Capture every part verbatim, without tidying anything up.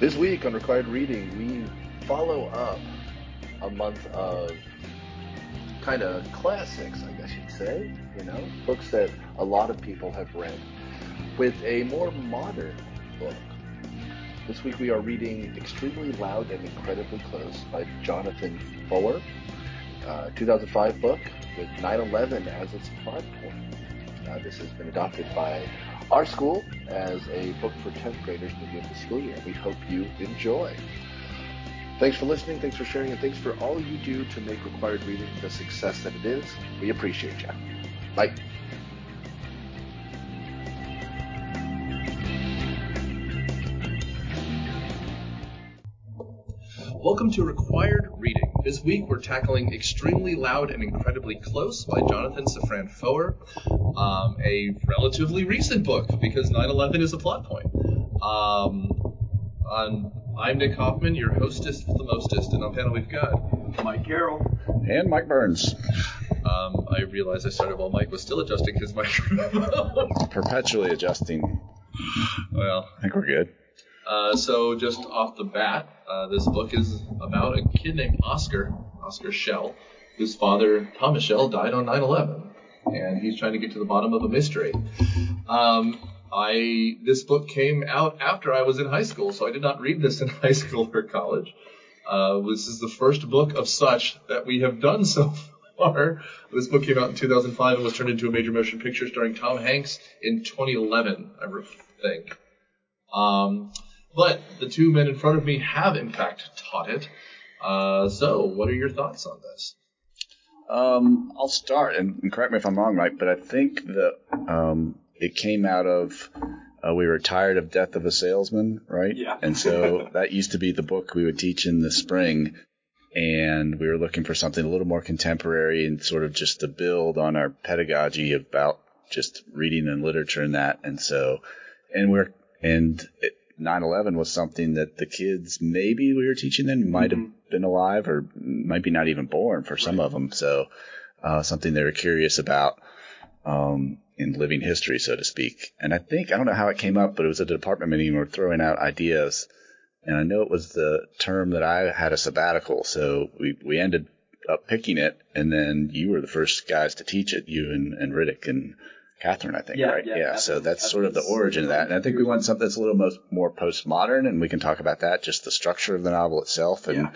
This week on Required Reading, we follow up a month of kind of classics, I guess you'd say, you know, books that a lot of people have read, with a more modern book. This week we are reading Extremely Loud and Incredibly Close by Jonathan Foer, uh, two thousand five book with nine eleven as its plot point. Uh, this has been adopted by our school as a book for tenth graders in the beginning of the school year. We hope you enjoy. Thanks for listening, thanks for sharing, and thanks for all you do to make Required Reading the success that it is. We appreciate you. Bye. Welcome to Required Reading. This week we're tackling Extremely Loud and Incredibly Close by Jonathan Safran Foer, um, a relatively recent book because nine eleven is a plot point. Um, on, I'm Nick Hoffman, your hostess with the mostest, and on panel we've got Mike Carroll and Mike Burns. Um, I realized I started while Mike was still adjusting his microphone. Perpetually adjusting. Well, I think we're good. Uh, so just off the bat, uh, this book is about a kid named Oscar, Oscar Schell, whose father, Thomas Schell, died on nine eleven, and he's trying to get to the bottom of a mystery. Um, I this book came out after I was in high school, so I did not read this in high school or college. Uh, this is the first book of such that we have done so far. This book came out in two thousand five and was turned into a major motion picture starring Tom Hanks in twenty eleven, I think. Um... But the two men in front of me have, in fact, taught it. Uh, so what are your thoughts on this? Um, I'll start, and, and correct me if I'm wrong, Mike, but I think that um, it came out of uh, we were tired of Death of a Salesman, right? Yeah. And so that used to be the book we would teach in the spring, and we were looking for something a little more contemporary and sort of just to build on our pedagogy about just reading and literature and that. And so – and we're – and it, nine eleven was something that the kids maybe we were teaching then might have mm-hmm. been alive or might be not even born for some right. of them. So uh, something they were curious about um, in living history, so to speak. And I think – I don't know how it came up, but it was at a department meeting. We were throwing out ideas, and I know it was the term that I had a sabbatical. So we, we ended up picking it, and then you were the first guys to teach it, you and, and Riddick and – Catherine, I think, yeah, right? Yeah, yeah. So that's Catherine's sort of the origin of that. And I think we want something that's a little most, more postmodern, and we can talk about that, just the structure of the novel itself and yeah.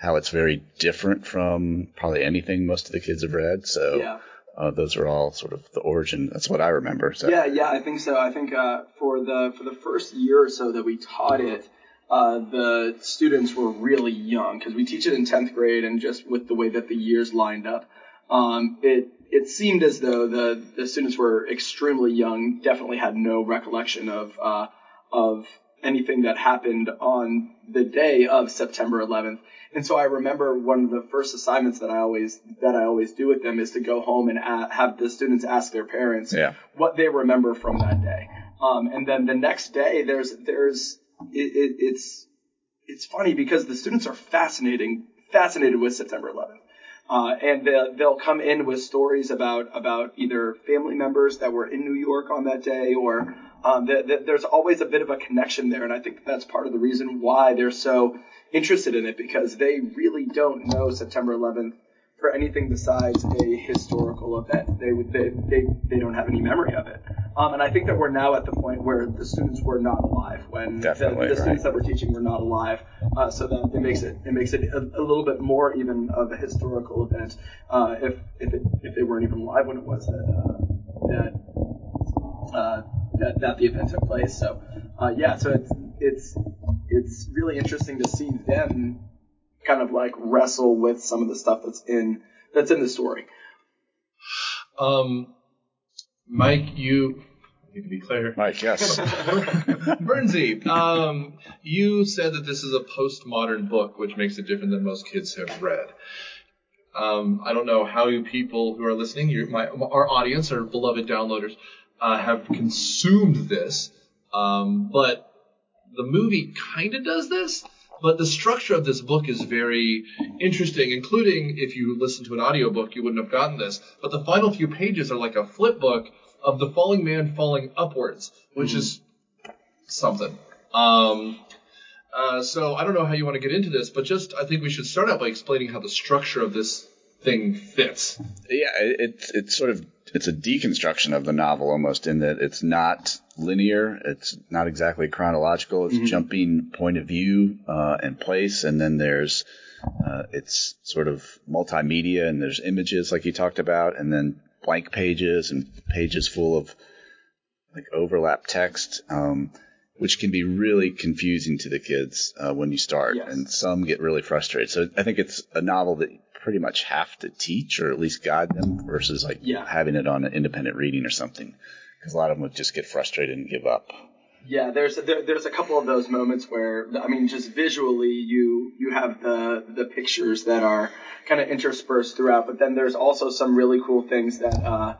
how it's very different from probably anything most of the kids have read. So yeah. uh, those are all sort of the origin. That's what I remember. So. Yeah, yeah, I think so. I think uh, for the for the first year or so that we taught it, uh, the students were really young because we teach it in tenth grade, and just with the way that the years lined up, um, it – It seemed as though the, the students were extremely young, definitely had no recollection of uh, of anything that happened on the day of September eleventh. And so I remember one of the first assignments that I always that I always do with them is to go home and a- have the students ask their parents yeah. what they remember from that day. Um, and then the next day, there's there's it, it, it's it's funny because the students are fascinating fascinated with September eleventh. Uh, and they'll, they'll come in with stories about, about either family members that were in New York on that day or um, th- th- there's always a bit of a connection there. And I think that's part of the reason why they're so interested in it, because they really don't know September eleventh for anything besides a historical event. They they they, they don't have any memory of it. Um, and I think that we're now at the point where the students were not alive when Definitely, the, the right. students that we're teaching were not alive. Uh, so that it makes it it makes it a, a little bit more even of a historical event uh, if if it, if they weren't even alive when it was that uh, that, uh, that that the event took place. So uh, yeah, so it's it's it's really interesting to see them kind of like wrestle with some of the stuff that's in that's in the story. Um, Mike, you need to be clear. Mike, yes. Burnsy, um, you said that this is a postmodern book, which makes it different than most kids have read. Um, I don't know how you people who are listening, your, my our audience, our beloved downloaders, uh, have consumed this, um, but the movie kind of does this. But the structure of this book is very interesting, including if you listen to an audiobook, you wouldn't have gotten this. But the final few pages are like a flip book of the falling man falling upwards, which mm-hmm. is something. Um, Uh, so I don't know how you want to get into this, but just I think we should start out by explaining how the structure of this thing fits. Yeah, it's it, it's sort of it's a deconstruction of the novel almost, in that it's not linear, it's not exactly chronological, it's mm-hmm. jumping point of view uh, and place, and then there's uh, it's sort of multimedia, and there's images like you talked about, and then blank pages and pages full of like overlap text. Um, which can be really confusing to the kids uh, when you start, yes. and some get really frustrated. So I think it's a novel that you pretty much have to teach or at least guide them versus like yeah. having it on an independent reading or something, because a lot of them would just get frustrated and give up. Yeah, there's there, there's a couple of those moments where, I mean, just visually you you have the, the pictures that are kind of interspersed throughout, but then there's also some really cool things that, uh,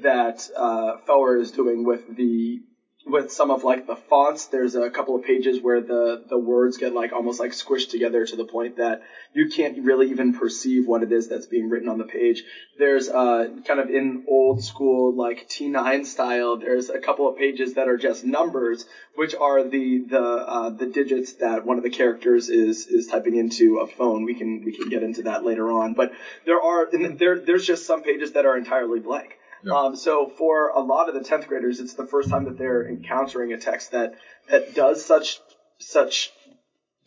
that uh, Foer is doing with the... with some of like the fonts. There's a couple of pages where the, the words get like almost like squished together to the point that you can't really even perceive what it is that's being written on the page. There's uh kind of in old school like T nine style, there's a couple of pages that are just numbers, which are the the uh, the digits that one of the characters is is typing into a phone. We can we can get into that later on, but there are and there there's just some pages that are entirely blank. Yeah. Um, so for a lot of the tenth graders, it's the first time that they're encountering a text that, that does such such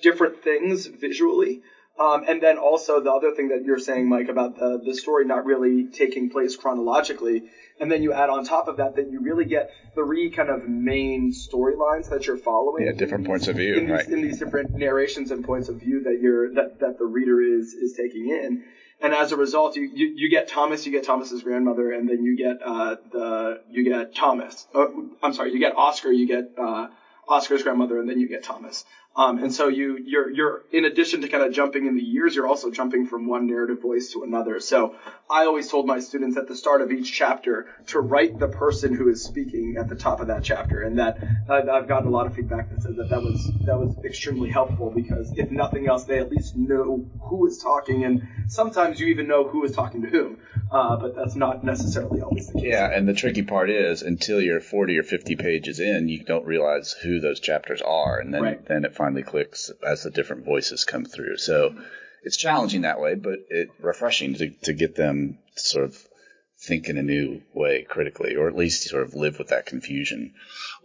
different things visually. Um, and then also the other thing that you're saying, Mike, about the, the story not really taking place chronologically. And then you add on top of that that you really get three kind of main storylines that you're following. Yeah, different points of view, in these, right. in these different narrations and points of view that you're that, that the reader is is taking in. And as a result, you, you, you get Thomas, you get Thomas's grandmother, and then you get uh, the you get Thomas. Oh, I'm sorry, you get Oscar, you get uh, Oscar's grandmother, and then you get Thomas. Um, and so you you're you're in addition to kind of jumping in the years, you're also jumping from one narrative voice to another. So I always told my students at the start of each chapter to write the person who is speaking at the top of that chapter, and that uh, I've gotten a lot of feedback that says that that was that was extremely helpful, because if nothing else, they at least know who is talking, and sometimes you even know who is talking to whom. Uh, but that's not necessarily always the case. Yeah, and the tricky part is until you're forty or fifty pages in, you don't realize who those chapters are, and then right. then it finally clicks as the different voices come through. So it's challenging that way, but it refreshing to, to get them to sort of think in a new way critically, or at least sort of live with that confusion.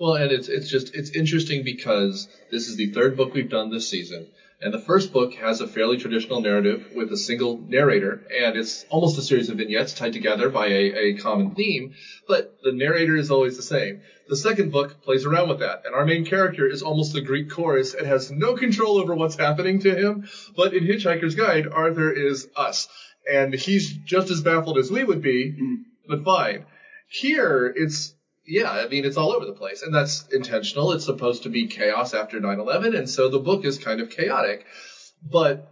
Well, and it's it's just it's interesting because this is the third book we've done this season, and the first book has a fairly traditional narrative with a single narrator, and it's almost a series of vignettes tied together by a, a common theme, but the narrator is always the same. The second book plays around with that, and our main character is almost the Greek chorus and has no control over what's happening to him, but in Hitchhiker's Guide, Arthur is us, and he's just as baffled as we would be, but fine. Here, it's... Yeah, I mean, it's all over the place, and that's intentional. It's supposed to be chaos after nine eleven, and so the book is kind of chaotic. But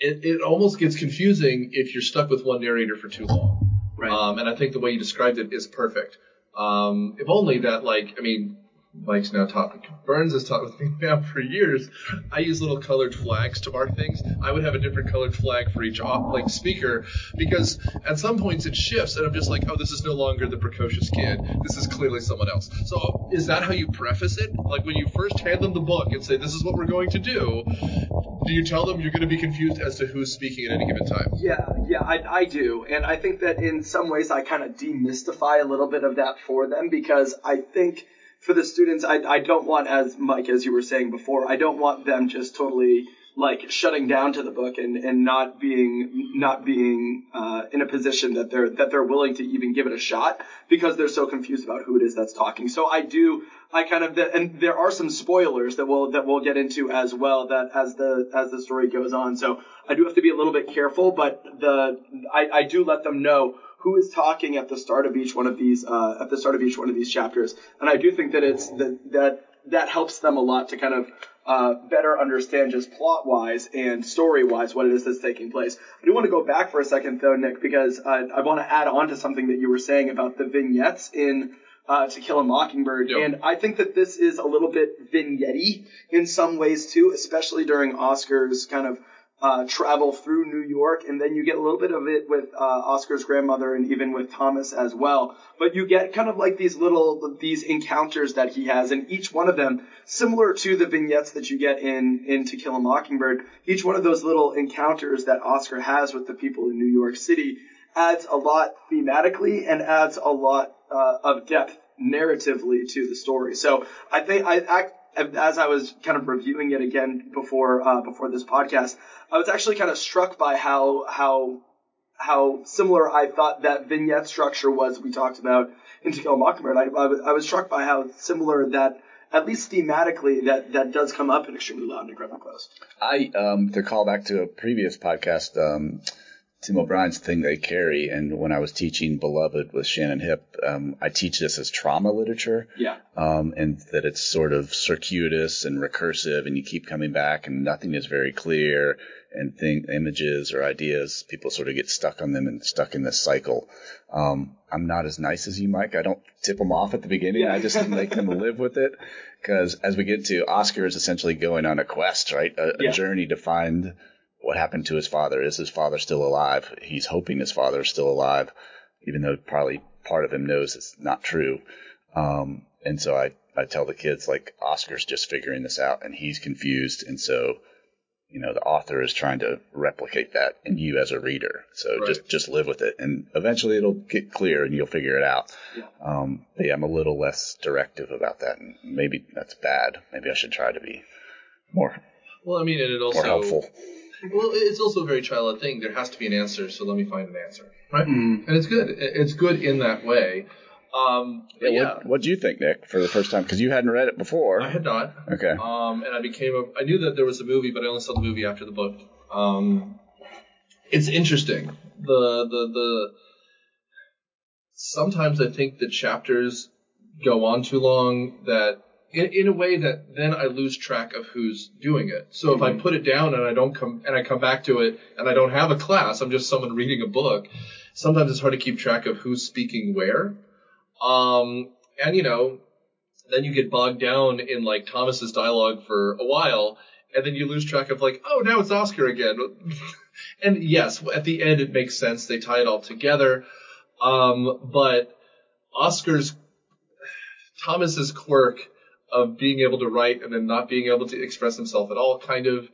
it, it almost gets confusing if you're stuck with one narrator for too long. Right. Um, and I think the way you described it is perfect. Um, if only that, like, I mean, Mike's now taught Burns has taught with me now for years. I use little colored flags to mark things. I would have a different colored flag for each off like speaker, because at some points it shifts and I'm just like, oh, this is no longer the precocious kid. This is clearly someone else. So is that how you preface it? Like when you first hand them the book and say, this is what we're going to do, do you tell them you're going to be confused as to who's speaking at any given time? Yeah, yeah, I, I do. And I think that in some ways I kind of demystify a little bit of that for them, because I think – for the students, I, I don't want, as Mike, as you were saying before, I don't want them just totally like shutting down to the book and, and not being not being uh, in a position that they're that they're willing to even give it a shot, because they're so confused about who it is that's talking. So I do, I kind of, and there are some spoilers that we'll that we'll get into as well that as the as the story goes on. So I do have to be a little bit careful, but the I, I do let them know who is talking at the start of each one of these uh, at the start of each one of these chapters, and I do think that it's the, that that helps them a lot to kind of uh, better understand just plot wise and story wise what it is that's taking place. I do want to go back for a second though, Nick, because I, I want to add on to something that you were saying about the vignettes in uh, To Kill a Mockingbird, yep. and I think that this is a little bit vignette-y in some ways too, especially during Oscar's kind of uh, travel through New York. And then you get a little bit of it with uh, Oscar's grandmother and even with Thomas as well. But you get kind of like these little, these encounters that he has, and each one of them, similar to the vignettes that you get in, in To Kill a Mockingbird, each one of those little encounters that Oscar has with the people in New York City adds a lot thematically and adds a lot uh, of depth narratively to the story. So I think I act, as I was kind of reviewing it again before uh, before this podcast, I was actually kind of struck by how how how similar I thought that vignette structure was. We talked about in To Kill a Mockingbird. I, I, I was struck by how similar that, at least thematically, that, that does come up in Extremely Loud and Incredibly Close. I um, to call back to a previous podcast. Um, Tim O'Brien's Thing They Carry, and when I was teaching Beloved with Shannon Hipp, um, I teach this as trauma literature. Yeah. Um, and that it's sort of circuitous and recursive, and you keep coming back, and nothing is very clear, and thing, images or ideas, people sort of get stuck on them and stuck in this cycle. Um, I'm not as nice as you, Mike. I don't tip them off at the beginning. Yeah. I just make them live with it, because as we get to, Oscar is essentially going on a quest, right? A, yeah. a journey to find what happened to his father. Is his father still alive? He's hoping his father is still alive, even though probably part of him knows it's not true. Um, and so I, I tell the kids, like, Oscar's just figuring this out, and he's confused. And so, you know, the author is trying to replicate that in you as a reader. So right. just, just live with it. And eventually it'll get clear and you'll figure it out. Yeah. Um, but yeah, I'm a little less directive about that. And maybe that's bad. Maybe I should try to be more, well, I mean, and it also, more helpful. Well, it's also a very childlike thing. There has to be an answer, so let me find an answer, right? Mm. And it's good. It's good in that way. Um, yeah, yeah. What, what do you think, Nick, for the first time? Because you hadn't read it before. I had not. Okay. Um, and I became a. I knew that there was a movie, but I only saw the movie after the book. Um, it's interesting. The the the. Sometimes I think the chapters go on too long. That. In, in a way that then I lose track of who's doing it. So mm-hmm. if I put it down and I don't come and I come back to it and I don't have a class, I'm just someone reading a book. Sometimes it's hard to keep track of who's speaking where. Um, and you know, then you get bogged down in like Thomas's dialogue for a while, and then you lose track of like, oh, now it's Oscar again. And yes, at the end it makes sense. They tie it all together. Um, but Oscar's Thomas's quirk of being able to write and then not being able to express himself at all, kind of,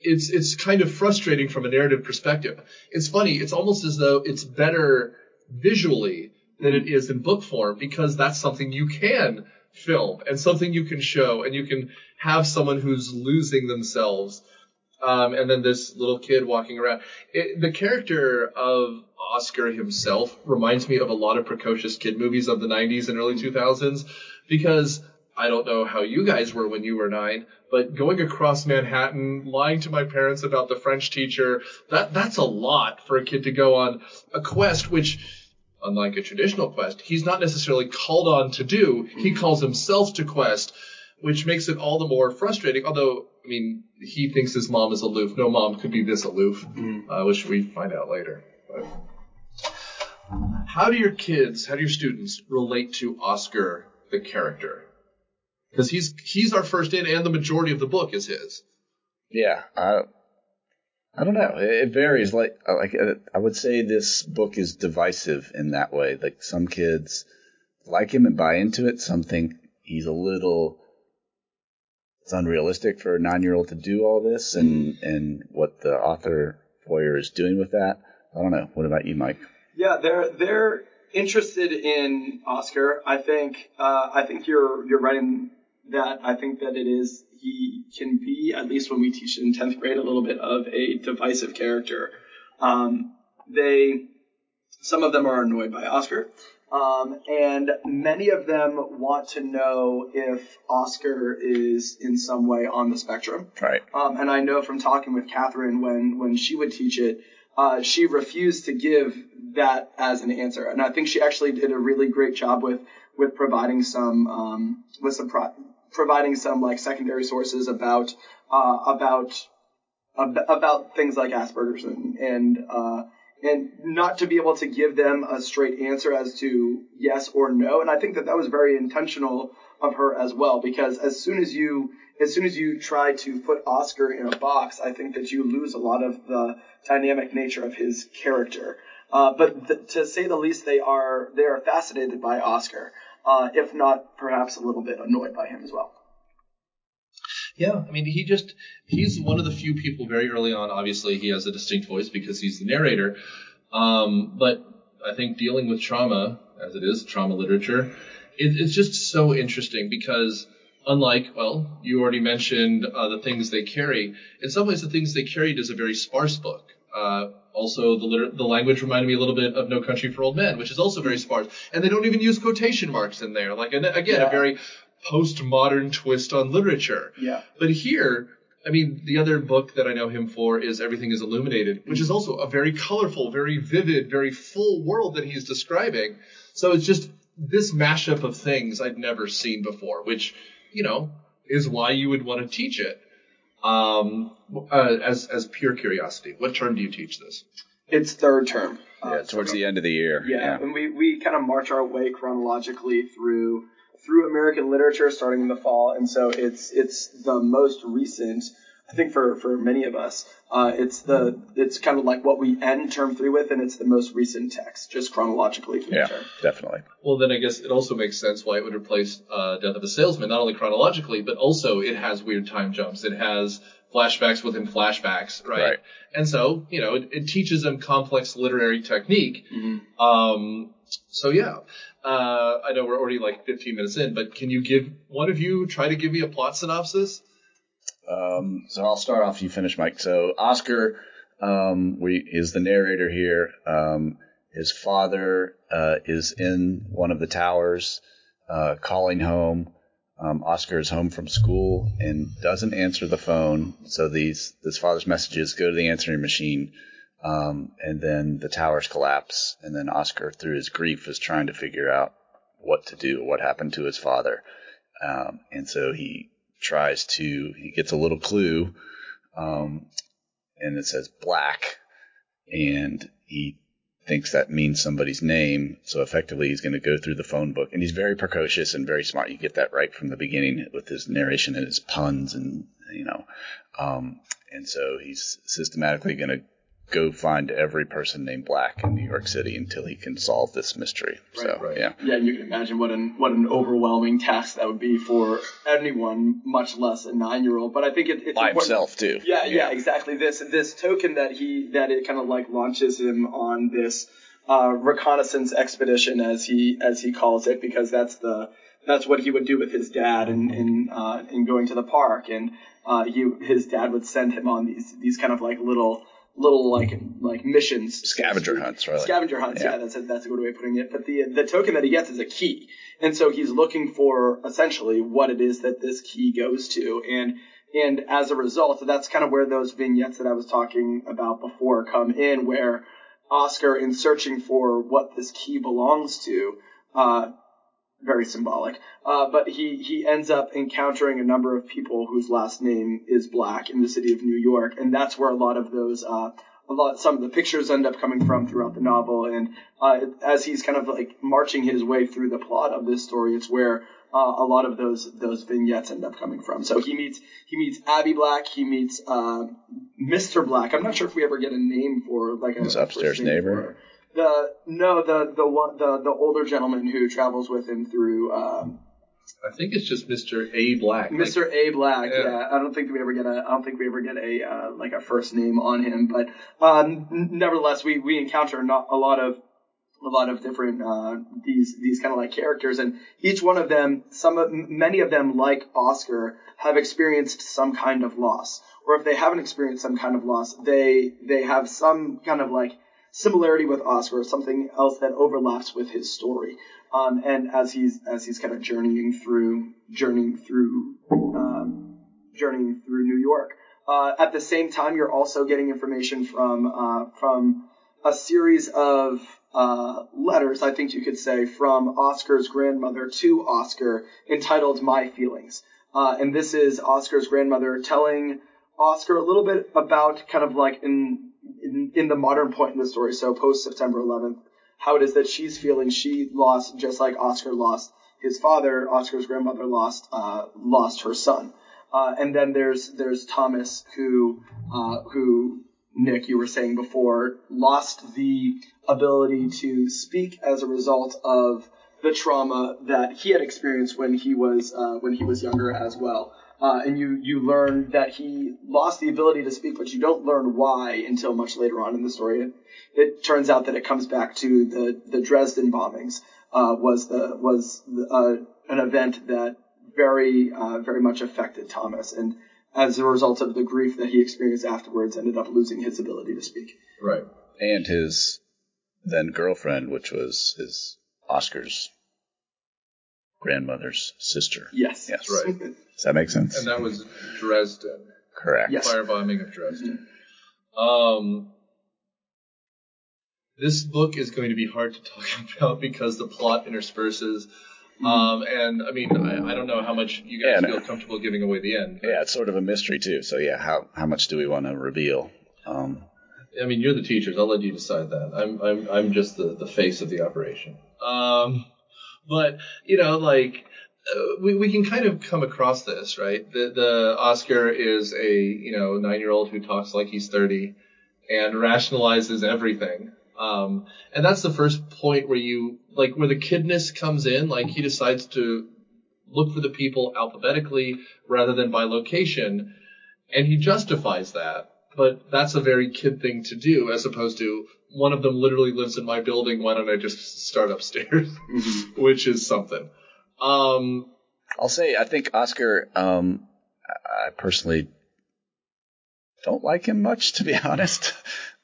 it's it's kind of frustrating from a narrative perspective. It's funny. It's almost as though it's better visually than it is in book form, because that's something you can film and something you can show, and you can have someone who's losing themselves. Um, and then this little kid walking around. It, the character of Oscar himself reminds me of a lot of precocious kid movies of the nineties and early two thousands, because I don't know how you guys were when you were nine, but going across Manhattan, lying to my parents about the French teacher, that that's a lot for a kid to go on a quest, which, unlike a traditional quest, he's not necessarily called on to do. He calls himself to quest, which makes it all the more frustrating. Although, I mean, he thinks his mom is aloof. No mom could be this aloof, mm-hmm. uh, which we find out later. But how do your kids, how do your students relate to Oscar, the character? Because he's he's our first in, and the majority of the book is his. Yeah, I, I don't know. It varies. Like, like I would say this book is divisive in that way. Like, some kids like him and buy into it. Some think he's a little, it's unrealistic for a nine-year-old to do all this, and mm. and what the author Foer is doing with that. I don't know. What about you, Mike? Yeah, they're they're interested in Oscar. I think uh, I think you're you're right in that. I think that it is, he can be, at least when we teach in tenth grade, a little bit of a divisive character. Um, they, some of them are annoyed by Oscar, um, and many of them want to know if Oscar is in some way on the spectrum. Right. Um, and I know from talking with Catherine when when she would teach it, uh, she refused to give that as an answer, and I think she actually did a really great job with with providing some um, with some. Pro- providing some like secondary sources about, uh, about, ab- about things like Asperger's and, and, uh, and not to be able to give them a straight answer as to yes or no. And I think that that was very intentional of her as well, because as soon as you as soon as you try to put Oscar in a box, I think that you lose a lot of the dynamic nature of his character. Uh, but th- to say the least, they are they are fascinated by Oscar, uh, if not perhaps a little bit annoyed by him as well. Yeah, I mean, he just he's one of the few people very early on. Obviously, he has a distinct voice because he's the narrator. Um, but I think dealing with trauma, as it is, trauma literature, it, it's just so interesting because unlike, well, you already mentioned uh, The Things They Carry. In some ways, The Things They Carried is a very sparse book. Uh, also, the, liter- the language reminded me a little bit of No Country for Old Men, which is also very sparse. And they don't even use quotation marks in there. Like, an, again, yeah. a very postmodern twist on literature. Yeah. But here, I mean, the other book that I know him for is Everything is Illuminated, which is also a very colorful, very vivid, very full world that he's describing. So it's just this mashup of things I'd never seen before, which, you know, is why you would want to teach it. Um, uh, as as pure curiosity, what term do you teach this? It's third term. Uh, yeah, towards so, the end of the year. Yeah, yeah. and we, we kind of march our way chronologically through through American literature, starting in the fall, and so it's it's the most recent. I think for, for many of us, uh, it's the it's kind of like what we end term three with, and it's the most recent text, just chronologically. Through yeah, the term. Definitely. Well, then I guess it also makes sense why it would replace uh, Death of a Salesman, not only chronologically, but also it has weird time jumps. It has flashbacks within flashbacks, right? right. And so, you know, it, it teaches them complex literary technique. Mm-hmm. Um, so, yeah. Uh, I know we're already like fifteen minutes in, but can you give – one of you try to give me a plot synopsis? Um, so I'll start off. You finish, Mike. So Oscar, um, we is the narrator here. Um, his father uh, is in one of the towers, uh, calling home. Um, Oscar is home from school and doesn't answer the phone. So these this father's messages go to the answering machine, um, and then the towers collapse. And then Oscar, through his grief, is trying to figure out what to do, what happened to his father, um, and so he. tries to, he gets a little clue, um, and it says Black, and he thinks that means somebody's name, so effectively he's going to go through the phone book, and he's very precocious and very smart. You get that right from the beginning with his narration and his puns, and, you know, um, and so he's systematically going to go find every person named Black in New York City until he can solve this mystery. Right, so, right. Yeah. Yeah, you can imagine what an what an overwhelming task that would be for anyone, much less a nine-year-old. But I think it, it's by important. himself too. Yeah, yeah, yeah, exactly. This this token that he that it kind of like launches him on this uh, reconnaissance expedition, as he as he calls it, because that's the that's what he would do with his dad and in, in, uh, in going to the park, and uh, he his dad would send him on these these kind of like little. little like like missions, scavenger hunts, right? Scavenger hunts, yeah. yeah, that's a, that's a good way of putting it. But the the token that he gets is a key, and so he's looking for essentially what it is that this key goes to, and and as a result, that's kind of where those vignettes that I was talking about before come in, where Oscar, in searching for what this key belongs to, uh, very symbolic, uh, but he he ends up encountering a number of people whose last name is Black in the city of New York, and that's where a lot of those uh, a lot some of the pictures end up coming from throughout the novel. And uh, as he's kind of like marching his way through the plot of this story, it's where uh, a lot of those those vignettes end up coming from. So he meets he meets Abby Black, he meets uh, Mister Black. I'm not sure if we ever get a name for like a his upstairs neighbor. The no the the one the, the older gentleman who travels with him through. Um, I think it's just Mister A. Black. Mister Like, A. Black. Yeah. yeah, I don't think we ever get a I don't think we ever get a uh, like a first name on him, but um, nevertheless, we we encounter not a lot of a lot of different uh, these these kind of like characters, and each one of them, some of, many of them, like Oscar, have experienced some kind of loss, or if they haven't experienced some kind of loss, they they have some kind of like. similarity with Oscar, something else that overlaps with his story, um, and as he's as he's kind of journeying through journeying through um, journeying through New York. Uh, at the same time, you're also getting information from uh, from a series of uh, letters, I think you could say, from Oscar's grandmother to Oscar, entitled "My Feelings," uh, and this is Oscar's grandmother telling Oscar a little bit about kind of like in. in, in the modern point in the story, so post September eleventh, how it is that she's feeling she lost, just like Oscar lost his father, Oscar's grandmother lost uh, lost her son. Uh, and then there's there's Thomas, who uh, who Nick, you were saying before, lost the ability to speak as a result of the trauma that he had experienced when he was uh, when he was younger as well. Uh, and you you learn that he lost the ability to speak, but you don't learn why until much later on in the story. It, it turns out that it comes back to the the Dresden bombings uh, was the was the, uh, an event that very uh, very much affected Thomas, and as a result of the grief that he experienced afterwards, ended up losing his ability to speak. Right, and his then girlfriend, which was his. Oscar's grandmother's sister. Yes. Yes. Right. Does that make sense? And that was Dresden. Correct. Yes. Firebombing of Dresden. Mm-hmm. Um, this book is going to be hard to talk about because the plot intersperses. Mm-hmm. Um, and, I mean, I, I don't know how much you guys yeah, feel no. comfortable giving away the end. But. Yeah, it's sort of a mystery, too. So, yeah, how, how much do we want to reveal? Um, I mean, you're the teachers. I'll let you decide that. I'm I'm I'm just the, the face of the operation. Um, but you know, like uh, we we can kind of come across this, right? The the Oscar is a you know nine year old who talks like he's thirty and rationalizes everything. Um, and that's the first point where you like where the kidness comes in. Like he decides to look for the people alphabetically rather than by location, and he justifies that. But that's a very kid thing to do, as opposed to one of them literally lives in my building. Why don't I just start upstairs? Mm-hmm. Which is something. Um, I'll say I think Oscar, um, I personally don't like him much, to be honest.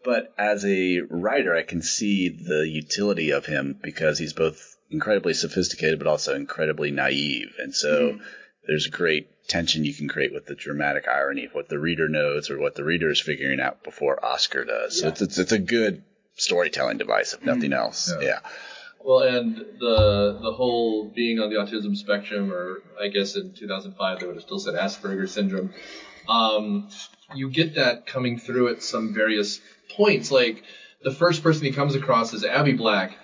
But as a writer, I can see the utility of him because he's both incredibly sophisticated but also incredibly naive. And so mm-hmm. there's great tension you can create with the dramatic irony of what the reader knows or what the reader is figuring out before Oscar does. Yeah. So it's, it's it's a good storytelling device, if nothing mm. else. Yeah. yeah. Well, and the the whole being on the autism spectrum, or I guess in two thousand five they would have still said Asperger's syndrome. Um, you get that coming through at some various points. Like the first person he comes across is Abby Black,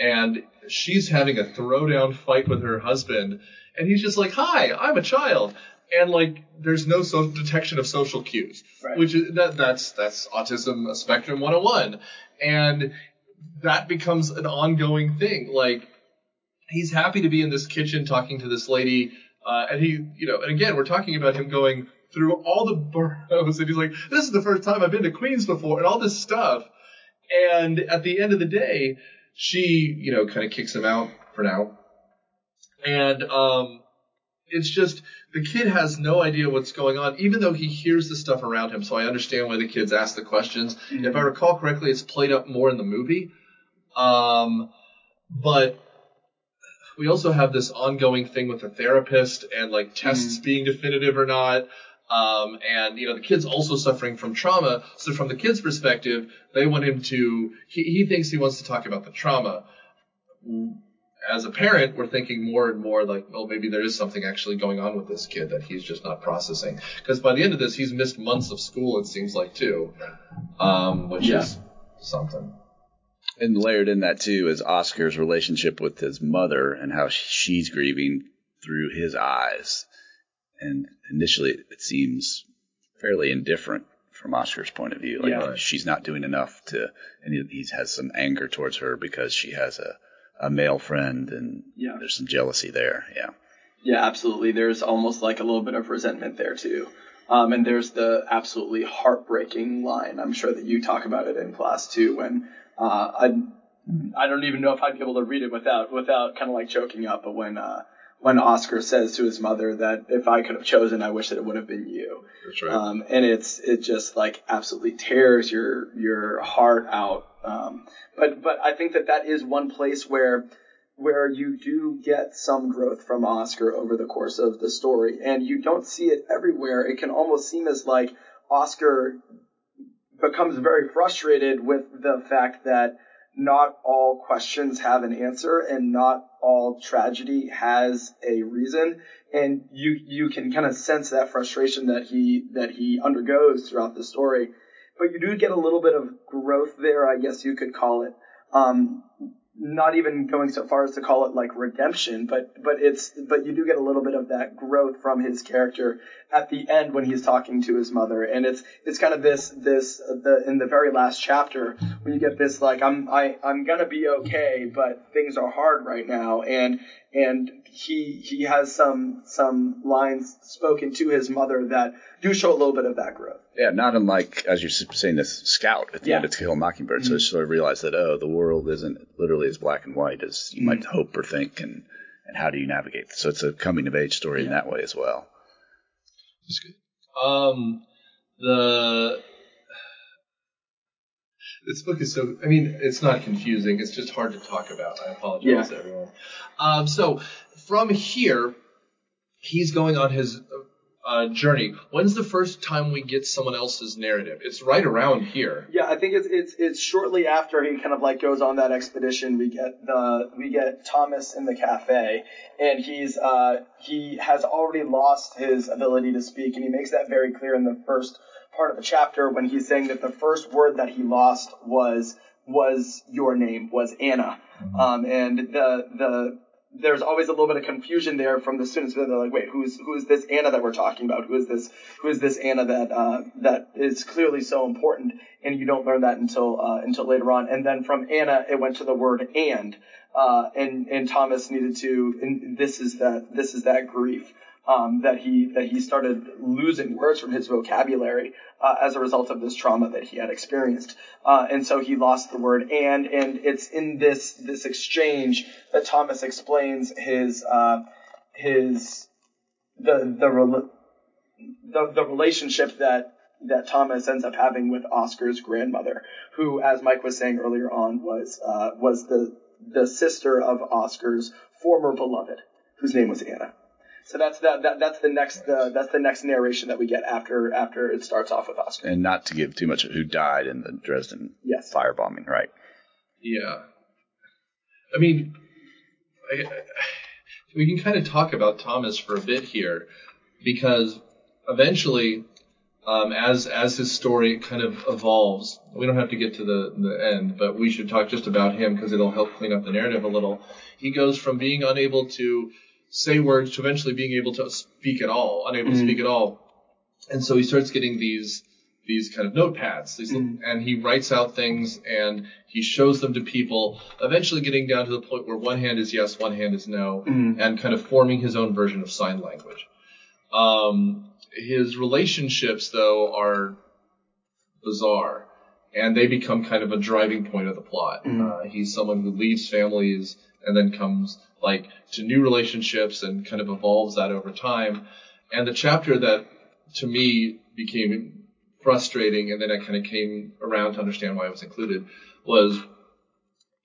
and she's having a throwdown fight with her husband. And he's just like, hi, I'm a child. And, like, there's no so- detection of social cues, right. which is that, that's that's autism spectrum one oh one. And that becomes an ongoing thing. Like, he's happy to be in this kitchen talking to this lady. Uh, and he, you know, and again, we're talking about him going through all the boroughs. And he's like, this is the first time I've been to Queens before and all this stuff. And at the end of the day, she, you know, kind of kicks him out for now. And um, it's just the kid has no idea what's going on, even though he hears the stuff around him. So I understand why the kids ask the questions. Mm-hmm. If I recall correctly, it's played up more in the movie. Um, but we also have this ongoing thing with the therapist and like tests mm-hmm. being definitive or not. Um, and, you know, the kid's also suffering from trauma. So from the kid's perspective, they want him to he, he thinks he wants to talk about the trauma. As a parent, we're thinking more and more like, well, maybe there is something actually going on with this kid that he's just not processing. Because by the end of this, he's missed months of school, it seems like, too, um, which yeah. is something. And layered in that, too, is Oscar's relationship with his mother and how she's grieving through his eyes. And initially, it seems fairly indifferent from Oscar's point of view. Like, yeah. she's not doing enough to – and he has some anger towards her because she has a – a male friend, and yeah. there's some jealousy there. Yeah. Yeah, absolutely. There's almost like a little bit of resentment there too. Um, and there's the absolutely heartbreaking line. I'm sure that you talk about it in class too, when, uh, I, I don't even know if I'd be able to read it without, without kind of like choking up. But when, uh, when Oscar says to his mother that if I could have chosen, I wish that it would have been you. That's right. Um, and it's, it just like absolutely tears your, your heart out. Um, but, but I think that that is one place where, where you do get some growth from Oscar over the course of the story, and you don't see it everywhere. It can almost seem as like Oscar becomes very frustrated with the fact that not all questions have an answer and not all tragedy has a reason. And you, you can kind of sense that frustration that he, that he undergoes throughout the story. but you do get a little bit of growth there, I guess you could call it. Um, not even going so far as to call it like redemption, but, but it's, but you do get a little bit of that growth from his character at the end when he's talking to his mother. And it's, it's kind of this, this, the, in the very last chapter when you get this, like, I'm, I, I'm gonna be okay, but things are hard right now. And, and he, he has some, some lines spoken to his mother that do show a little bit of that growth. Yeah, not unlike, as you're saying, this scout at the yeah. end of To Kill a Mockingbird. Mm-hmm. So I sort of realized that, oh, the world isn't literally as black and white as you mm-hmm. might hope or think, and, and how do you navigate? So it's a coming-of-age story yeah. in that way as well. It's good. Um, the this book is so – I mean, it's not confusing. It's just hard to talk about. I apologize yeah. to everyone. Um, so from here, he's going on his – Uh, journey. When's the first time we get someone else's narrative? It's right around here. Yeah, I think it's it's it's shortly after he kind of like goes on that expedition. We get the we get Thomas in the cafe, and he's uh he has already lost his ability to speak, and he makes that very clear in the first part of the chapter when he's saying that the first word that he lost was was your name, was Anna, um, and the the. There's always a little bit of confusion there from the students. They're like, "Wait, who's who's this Anna that we're talking about? Who is this who is this Anna that uh, that is clearly so important?" And you don't learn that until uh, until later on. And then from Anna, it went to the word and, uh, and and Thomas needed to. And this is that this is that grief um, that he that he started losing words from his vocabulary uh, as a result of this trauma that he had experienced. Uh, and so he lost the word and, and it's in this, this exchange that Thomas explains his, uh, his, the, the, rel- the, the relationship that, that Thomas ends up having with Oscar's grandmother, who, as Mike was saying earlier on, was, uh, was the, the sister of Oscar's former beloved, whose name was Anna. So that's the, that that's the next uh, that's the next narration that we get after after it starts off with Oscar. And not to give too much of who died in the Dresden yes. firebombing, right? Yeah. I mean, I, we can kind of talk about Thomas for a bit here, because eventually, um, as as his story kind of evolves, we don't have to get to the, the end, but we should talk just about him because it'll help clean up the narrative a little. He goes from being unable to say words to eventually being able to speak at all, unable mm-hmm. to speak at all. And so he starts getting these these kind of notepads, these mm-hmm. little, and he writes out things and he shows them to people, eventually getting down to the point where one hand is yes, one hand is no, mm-hmm. and kind of forming his own version of sign language. Um, his relationships, though, are bizarre, and they become kind of a driving point of the plot. Mm-hmm. Uh, he's someone who leaves families and then comes like to new relationships and kind of evolves that over time. And the chapter that to me became frustrating, and then I kind of came around to understand why it was included, was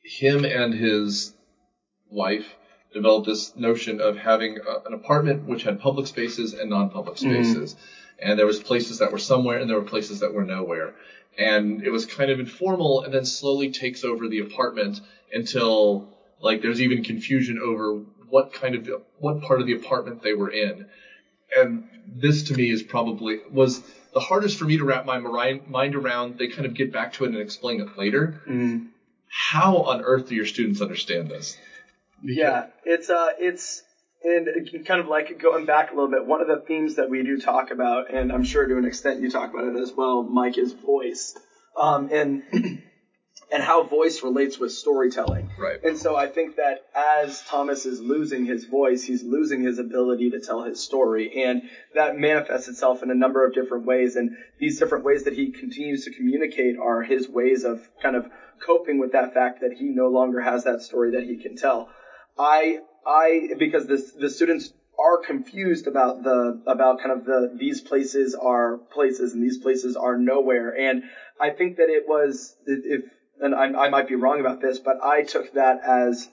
him and his wife developed this notion of having a, an apartment which had public spaces and non-public spaces. Mm-hmm. And there was places that were somewhere and there were places that were nowhere. And it was kind of informal and then slowly takes over the apartment until like there's even confusion over what kind of what part of the apartment they were in. And this to me is probably was the hardest for me to wrap my mind around. They kind of get back to it and explain it later. Mm. How on earth do your students understand this? Yeah, it's uh it's and kind of like going back a little bit, one of the themes that we do talk about, and I'm sure to an extent you talk about it as well, Mike, is voice. Um and And how voice relates with storytelling. Right. And so I think that as Thomas is losing his voice, he's losing his ability to tell his story. And that manifests itself in a number of different ways. And these different ways that he continues to communicate are his ways of kind of coping with that fact that he no longer has that story that he can tell. I, I, because this, the students are confused about the, about kind of the, these places are places and these places are nowhere. And I think that it was, if, and I, I might be wrong about this, but I took that as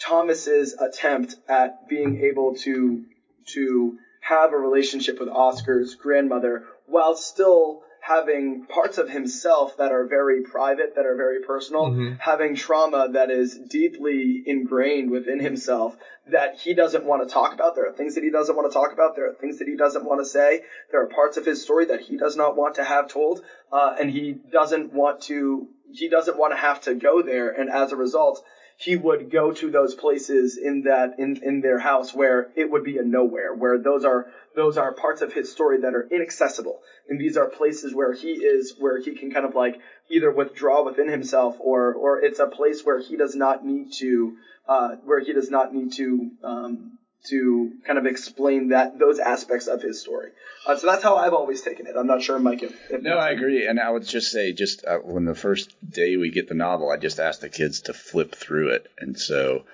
Thomas's attempt at being able to to have a relationship with Oscar's grandmother while still having parts of himself that are very private, that are very personal, mm-hmm. having trauma that is deeply ingrained within himself that he doesn't want to talk about. There are things that he doesn't want to talk about. There are things that he doesn't want to say. There are parts of his story that he does not want to have told, uh, and he doesn't want to he doesn't want to have to go there. And as a result, he would go to those places in that in, in their house where it would be a nowhere, where those are those are parts of his story that are inaccessible. And these are places where he is, where he can kind of like either withdraw within himself, or or it's a place where he does not need to uh, where he does not need to um, to kind of explain that those aspects of his story. Uh, so that's how I've always taken it. I'm not sure, Mike. If, if no, I agree. And I would just say just uh, when the first day we get the novel, I just asked the kids to flip through it. And so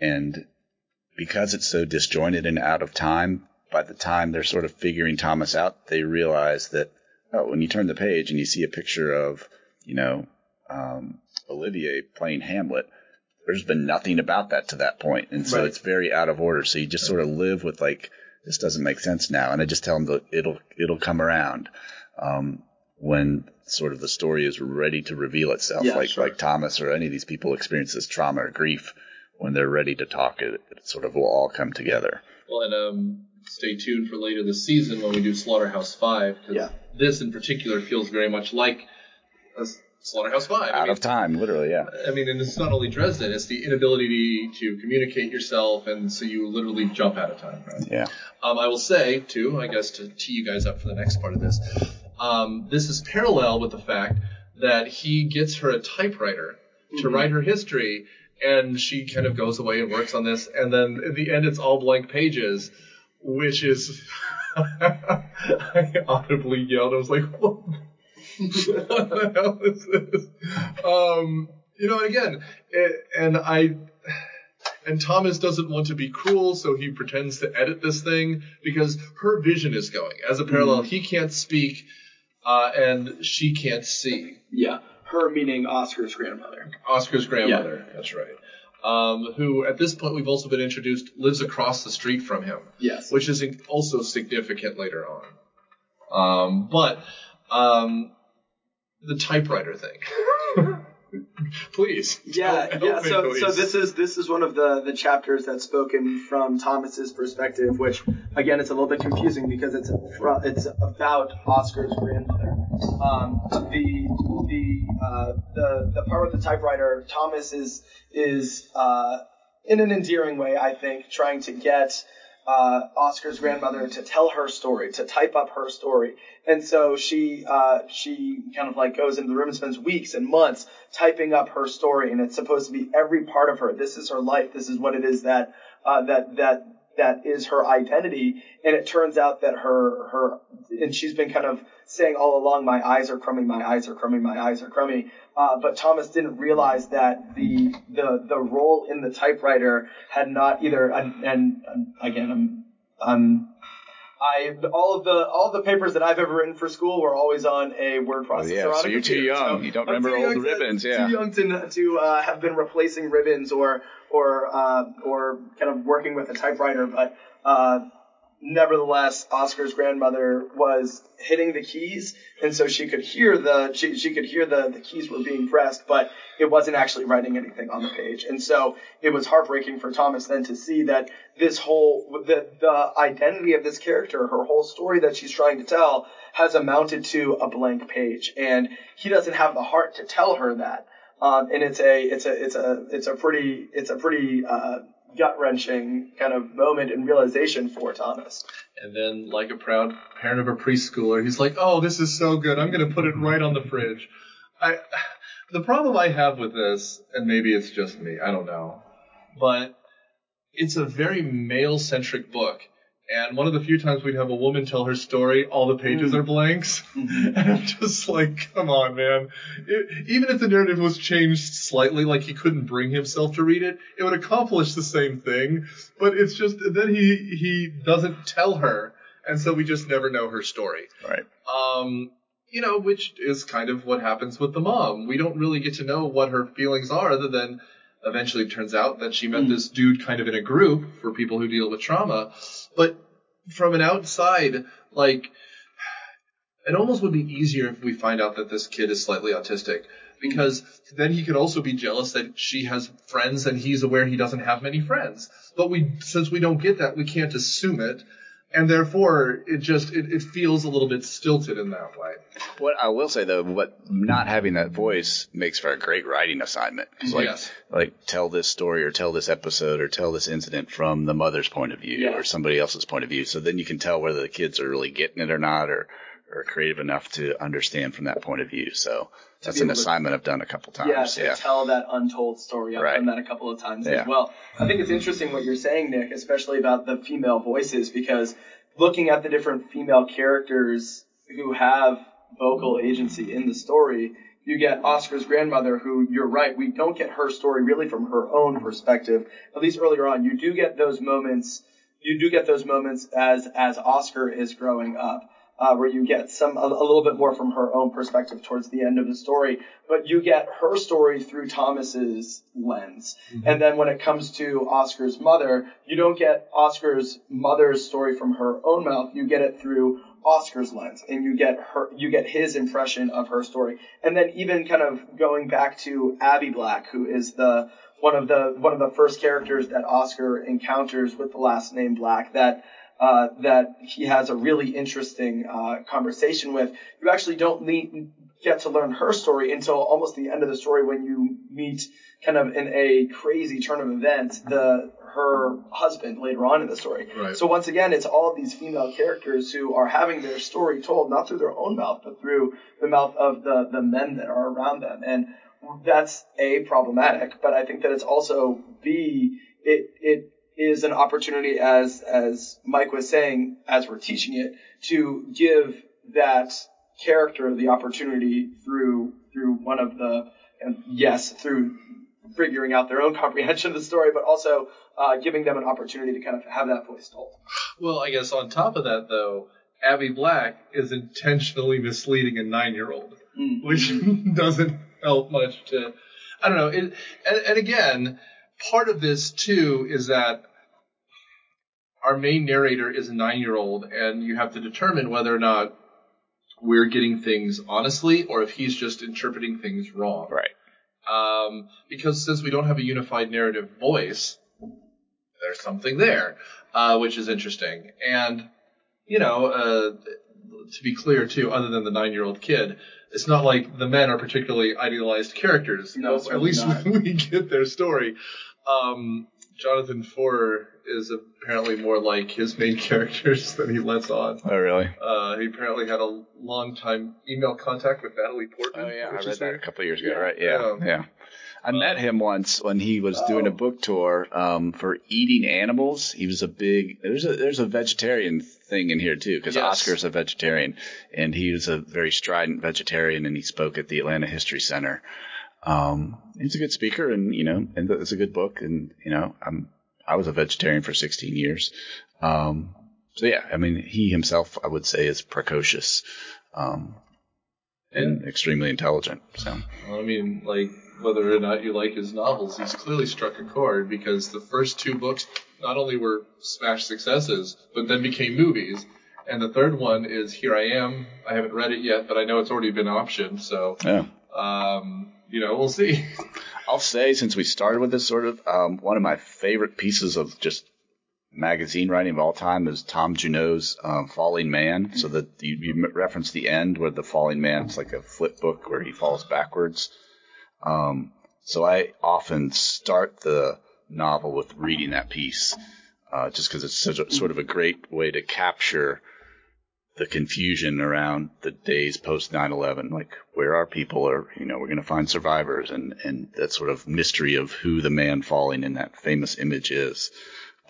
and because it's so disjointed and out of time, by the time they're sort of figuring Thomas out, they realize that, oh, when you turn the page and you see a picture of, you know, um, Olivier playing Hamlet, there's been nothing about that to that point. And so right. it's very out of order. So you just sort of live with like, this doesn't make sense now. And I just tell them that it'll, it'll come around um, when sort of the story is ready to reveal itself. Yeah, like, sure. like Thomas or any of these people experience this trauma or grief. When they're ready to talk, it, it sort of will all come together. Well, and, um, stay tuned for later this season when we do Slaughterhouse-Five. Yeah. This in particular feels very much like Slaughterhouse-Five. Out I mean, of time, literally, yeah. I mean, and it's not only Dresden. It's the inability to communicate yourself, and so you literally jump out of time. Right? Yeah. Um, I will say, too, I guess to tee you guys up for the next part of this, um, this is parallel with the fact that he gets her a typewriter mm-hmm. to write her history, and she kind of goes away and works on this, and then at the end it's all blank pages. Which is, I audibly yelled. I was like, what, what the hell is this? Um, you know, and again, it, and I, and Thomas doesn't want to be cruel, so he pretends to edit this thing because her vision is going. As a parallel, he can't speak uh, and she can't see. Yeah, her meaning Oscar's grandmother. Oscar's grandmother, yeah. That's right. Um, who, at this point, we've also been introduced, lives across the street from him. Yes. Which is also significant later on. Um, but um, the typewriter thing. Please. Yeah, yeah. So, so this is this is one of the, the chapters that's spoken from Thomas's perspective, which again it's a little bit confusing because it's a, it's about Oscar's grandmother. Um, the the uh, the the part with the typewriter, Thomas is is uh, in an endearing way, I think, trying to get uh, Oscar's grandmother to tell her story, to type up her story. And so she uh, she kind of like goes into the room and spends weeks and months typing up her story, and it's supposed to be every part of her. This is her life. This is what it is that uh, that that that is her identity. And it turns out that her her and she's been kind of saying all along, my eyes are crummy, my eyes are crummy, my eyes are crummy. Uh, but Thomas didn't realize that the the the role in the typewriter had not either. And, and again, I'm I'm. I all of the all of the papers that I've ever written for school were always on a word processor. Oh, yeah, so you're too young. So you don't remember old ribbons. To, yeah, too young to to uh, have been replacing ribbons or or uh, or kind of working with a typewriter. But uh, nevertheless, Oscar's grandmother was hitting the keys, and so she could hear the she she could hear the the keys were being pressed, but it wasn't actually writing anything on the page. And so it was heartbreaking for Thomas then to see that this whole the the identity of this character, her whole story that she's trying to tell, has amounted to a blank page, and he doesn't have the heart to tell her that. Um, and it's a it's a it's a it's a pretty it's a pretty uh, gut-wrenching kind of moment and realization for Thomas. And then, like a proud parent of a preschooler, he's like, oh, this is so good. I'm going to put it right on the fridge. I, the problem I have with this, and maybe it's just me, I don't know, but it's a very male-centric book. And one of the few times we'd have a woman tell her story, all the pages mm. are blanks. Mm-hmm. And I'm just like, come on, man. It, even if the narrative was changed slightly, like he couldn't bring himself to read it, it would accomplish the same thing. But it's just then he he doesn't tell her, and so we just never know her story. Right. Um, you know, which is kind of what happens with the mom. We don't really get to know what her feelings are, other than eventually it turns out that she met mm. this dude kind of in a group for people who deal with trauma. But from an outside, like, It almost would be easier if we find out that this kid is slightly autistic, because then he could also be jealous that she has friends and he's aware he doesn't have many friends. But we, since we don't get that, we can't assume it. And therefore, it just it, it feels a little bit stilted in that way. What I will say, though, but not having that voice makes for a great writing assignment. Like, yes. Like, tell this story or tell this episode or tell this incident from the mother's point of view yeah. or somebody else's point of view. So then you can tell whether the kids are really getting it or not, or, or creative enough to understand from that point of view. So that's an assignment to, I've done a couple times. Yeah, to yeah. tell that untold story. I've right. done that a couple of times yeah. as well. I think it's interesting what you're saying, Nick, especially about the female voices, because looking at the different female characters who have vocal agency in the story, you get Oscar's grandmother, who, you're right, we don't get her story really from her own perspective. At least earlier on, you do get those moments. You do get those moments as as Oscar is growing up. Uh, where you get some a, a little bit more from her own perspective towards the end of the story, but you get her story through Thomas's lens. Mm-hmm. And then when it comes to Oscar's mother, you don't get Oscar's mother's story from her own mouth. You get it through Oscar's lens, and you get her, you get his impression of her story. And then even kind of going back to Abby Black, who is the one of the one of the first characters that Oscar encounters with the last name Black, that. Uh, that he has a really interesting uh, conversation with. You actually don't le- get to learn her story until almost the end of the story, when you meet, kind of in a crazy turn of events, the her husband later on in the story. Right. So once again, it's all of these female characters who are having their story told, not through their own mouth, but through the mouth of the, the men that are around them. And that's A, problematic, but I think that it's also B, it it is an opportunity, as as Mike was saying, as we're teaching it, to give that character the opportunity through through one of the yes through figuring out their own comprehension of the story, but also uh, giving them an opportunity to kind of have that voice told. Well, I guess on top of that, though, Abby Black is intentionally misleading a nine-year-old, mm-hmm. which doesn't help much to I don't know. It, and, and again. Part of this, too, is that our main narrator is a nine-year-old, and you have to determine whether or not we're getting things honestly or if he's just interpreting things wrong. Right. Um, because since we don't have a unified narrative voice, there's something there, uh, which is interesting. And, you know, uh, to be clear, too, other than the nine-year-old kid, it's not like the men are particularly idealized characters. No, at least not. We get their story. Um, Jonathan Foer is apparently more like his main characters than he lets on. Oh, really? Uh, he apparently had a long-time email contact with Natalie Portman. Oh, yeah. I read that there. a couple of years ago, yeah. right? Yeah, um, yeah. I um, met him once when he was oh. doing a book tour um, for Eating Animals. He was a big – there's a there's a vegetarian thing in here too, because yes. Oscar's a vegetarian, and he was a very strident vegetarian, and he spoke at the Atlanta History Center. Um, he's a good speaker, and you know, and it's a good book, and you know, I'm I was a vegetarian for sixteen years, um, so yeah, I mean, he himself I would say is precocious, um, and yeah. extremely intelligent. So well, I mean, like whether or not you like his novels, he's clearly struck a chord, because the first two books not only were smash successes, but then became movies. And the third one is Here I Am. I haven't read it yet, but I know it's already been optioned, so. Yeah. Um, you know, we'll see. I'll say, since we started with this sort of, um, one of my favorite pieces of just magazine writing of all time is Tom Junot's um, Falling Man. So that you, you reference the end where the Falling Man is like a flip book where he falls backwards. Um, so I often start the novel with reading that piece, uh, just because it's such a, sort of a great way to capture the confusion around the days post nine eleven, like where are people, or, you know, we're going to find survivors, and, and that sort of mystery of who the man falling in that famous image is.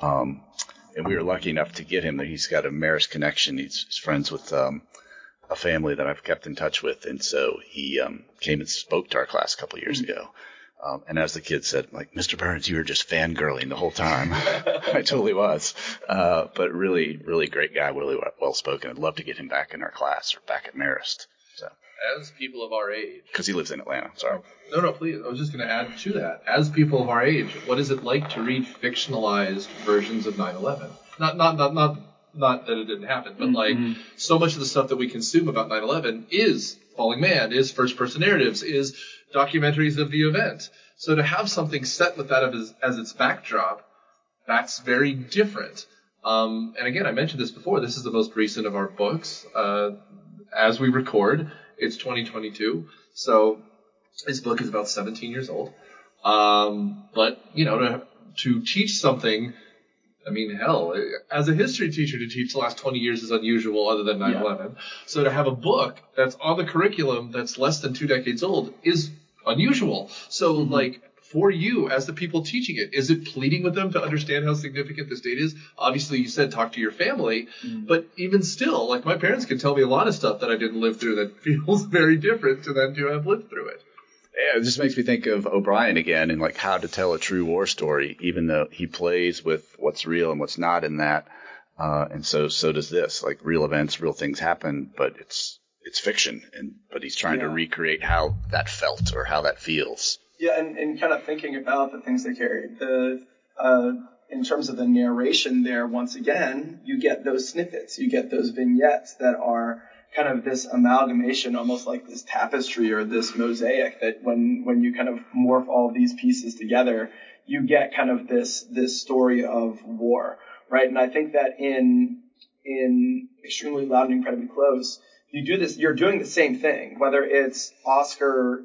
Um, and we were lucky enough to get him that he's got a Marist connection. He's, he's friends with, um, a family that I've kept in touch with. And so he, um, came and spoke to our class a couple of years mm-hmm. ago. Um, and as the kid said, like, Mister Burns, you were just fangirling the whole time. I totally was. Uh, but really, really great guy, really well-spoken. I'd love to get him back in our class or back at Marist. So, as people of our age. Because he lives in Atlanta. Sorry. No, no, please. I was just going to add to that. As people of our age, what is it like to read fictionalized versions of nine eleven? Not, not, not, not not that it didn't happen, but mm-hmm. like so much of the stuff that we consume about nine eleven is Falling Man, is first-person narratives, is documentaries of the event. So to have something set with that as, as its backdrop, that's very different. Um, and again, I mentioned this before. This is the most recent of our books. Uh, as we record, it's twenty twenty-two. So this book is about seventeen years old. Um, but, you know, to, to teach something, I mean, hell, as a history teacher, to teach the last twenty years is unusual other than nine eleven. Yeah. So to have a book that's on the curriculum that's less than two decades old is unusual. So, mm-hmm. like, for you, as the people teaching it, is it pleading with them to understand how significant this date is? Obviously, you said talk to your family, mm. but even still, like, my parents can tell me a lot of stuff that I didn't live through that feels very different to them to have lived through it. Yeah, it just makes me think of O'Brien again and, like, how to tell a true war story, even though he plays with what's real and what's not in that. Uh, and so so does this. Like, real events, real things happen, but it's it's fiction. And But he's trying yeah. to recreate how that felt or how that feels. Yeah, and, and kind of thinking about the things they carry, the uh, in terms of the narration there, once again, you get those snippets. You get those vignettes that are kind of this amalgamation, almost like this tapestry or this mosaic that when, when you kind of morph all of these pieces together, you get kind of this this story of war, right? And I think that in in Extremely Loud and Incredibly Close, you do this, you're doing the same thing, whether it's Oscar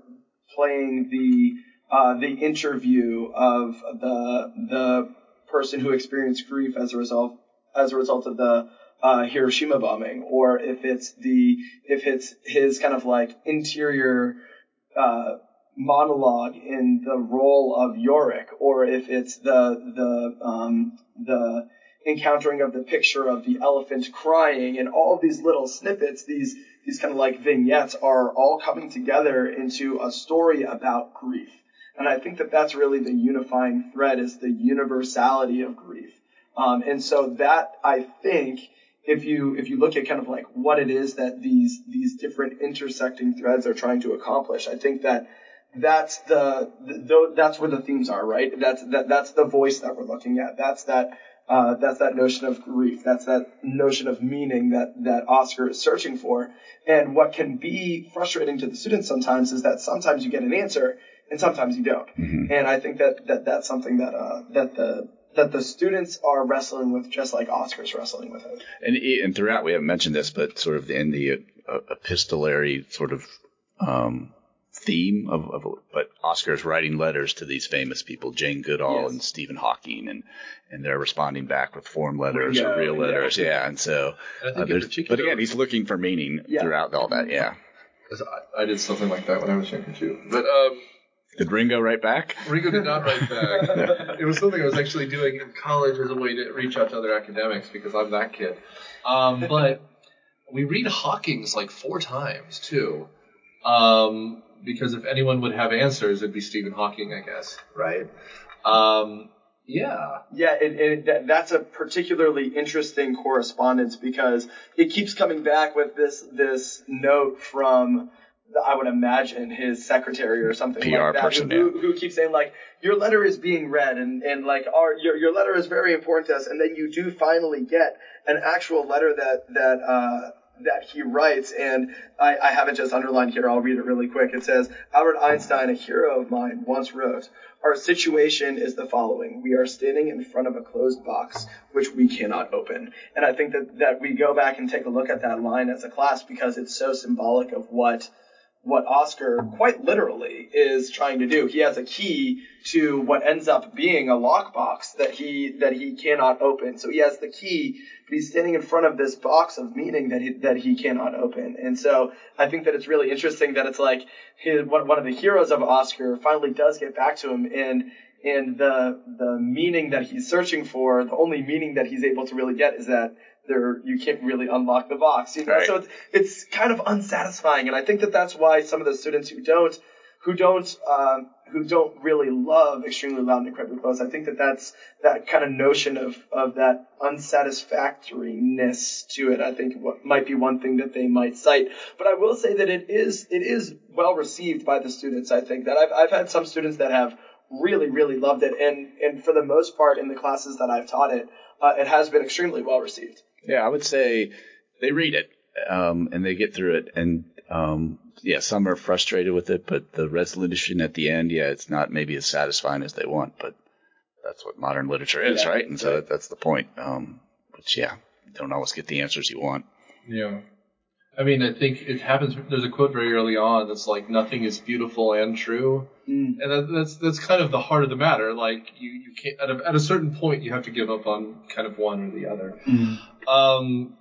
playing the Uh, the interview of the the person who experienced grief as a result as a result of the uh, Hiroshima bombing, or if it's the if it's his kind of like interior uh, monologue in the role of Yorick, or if it's the the um, the encountering of the picture of the elephant crying, and all these little snippets, these these kind of like vignettes are all coming together into a story about grief. And I think that that's really the unifying thread, is the universality of grief. Um, and so that, I think, if you if you look at kind of like what it is that these these different intersecting threads are trying to accomplish, I think that that's the, the that's where the themes are, right? That's that that's the voice that we're looking at. That's that uh, that's that notion of grief. That's that notion of meaning that that Oscar is searching for. And what can be frustrating to the students sometimes is that sometimes you get an answer, and sometimes you don't. Mm-hmm. And I think that, that that's something that uh, that the that the students are wrestling with, just like Oscar's wrestling with it. And, and throughout, we haven't mentioned this, but sort of in the uh, epistolary sort of um, theme of, of but Oscar's writing letters to these famous people, Jane Goodall yes. and Stephen Hawking, and and they're responding back with form letters yeah, or real yeah. letters. Yeah, and so uh, but again, he's looking for meaning yeah. throughout all that. Yeah, I, I did something like that when I was younger too, but. Um, Did Ringo write back? Ringo did not write back. It was something I was actually doing in college as a way to reach out to other academics, because I'm that kid. Um, but we read Hawking's like four times, too, um, because if anyone would have answers, it'd be Stephen Hawking, I guess, right? Um, yeah. Yeah, and, and that, that's a particularly interesting correspondence, because it keeps coming back with this this note from – I would imagine his secretary or something P R like that person, who, who, who keeps saying, like, your letter is being read and, and like, our, your, your letter is very important to us. And then you do finally get an actual letter that, that, uh, that he writes. And I, I have it just underlined here. I'll read it really quick. It says, Albert Einstein, a hero of mine, once wrote, our situation is the following. We are standing in front of a closed box, which we cannot open. And I think that, that we go back and take a look at that line as a class, because it's so symbolic of what, what Oscar quite literally is trying to do. He has a key to what ends up being a lockbox that he that he cannot open. So he has the key, but he's standing in front of this box of meaning that he, that he cannot open. And so I think that it's really interesting that it's like his, one of the heroes of Oscar finally does get back to him, and and the the meaning that he's searching for, the only meaning that he's able to really get is that there, you can't really unlock the box, you know? Right. So it's, it's kind of unsatisfying. And I think that that's why some of the students who don't, who don't, um, who don't really love Extremely Loud and Incredibly Close, I think that that's that kind of notion of, of that unsatisfactoriness to it, I think what might be one thing that they might cite. But I will say that it is, it is well received by the students. I think that I've, I've had some students that have really, really loved it. And, and for the most part in the classes that I've taught it, uh, it has been extremely well received. Yeah, I would say they read it um, and they get through it. And um, yeah, some are frustrated with it, but the resolution at the end, yeah, it's not maybe as satisfying as they want, but that's what modern literature is, yeah, right? And so that, that's the point. Um, but yeah, you don't always get the answers you want. Yeah. I mean, I think it happens. There's a quote very early on that's like, nothing is beautiful and true. Mm. And that, that's that's kind of the heart of the matter. Like, you, you can't, at a, at a certain point, you have to give up on kind of one or the other. Mm. Um,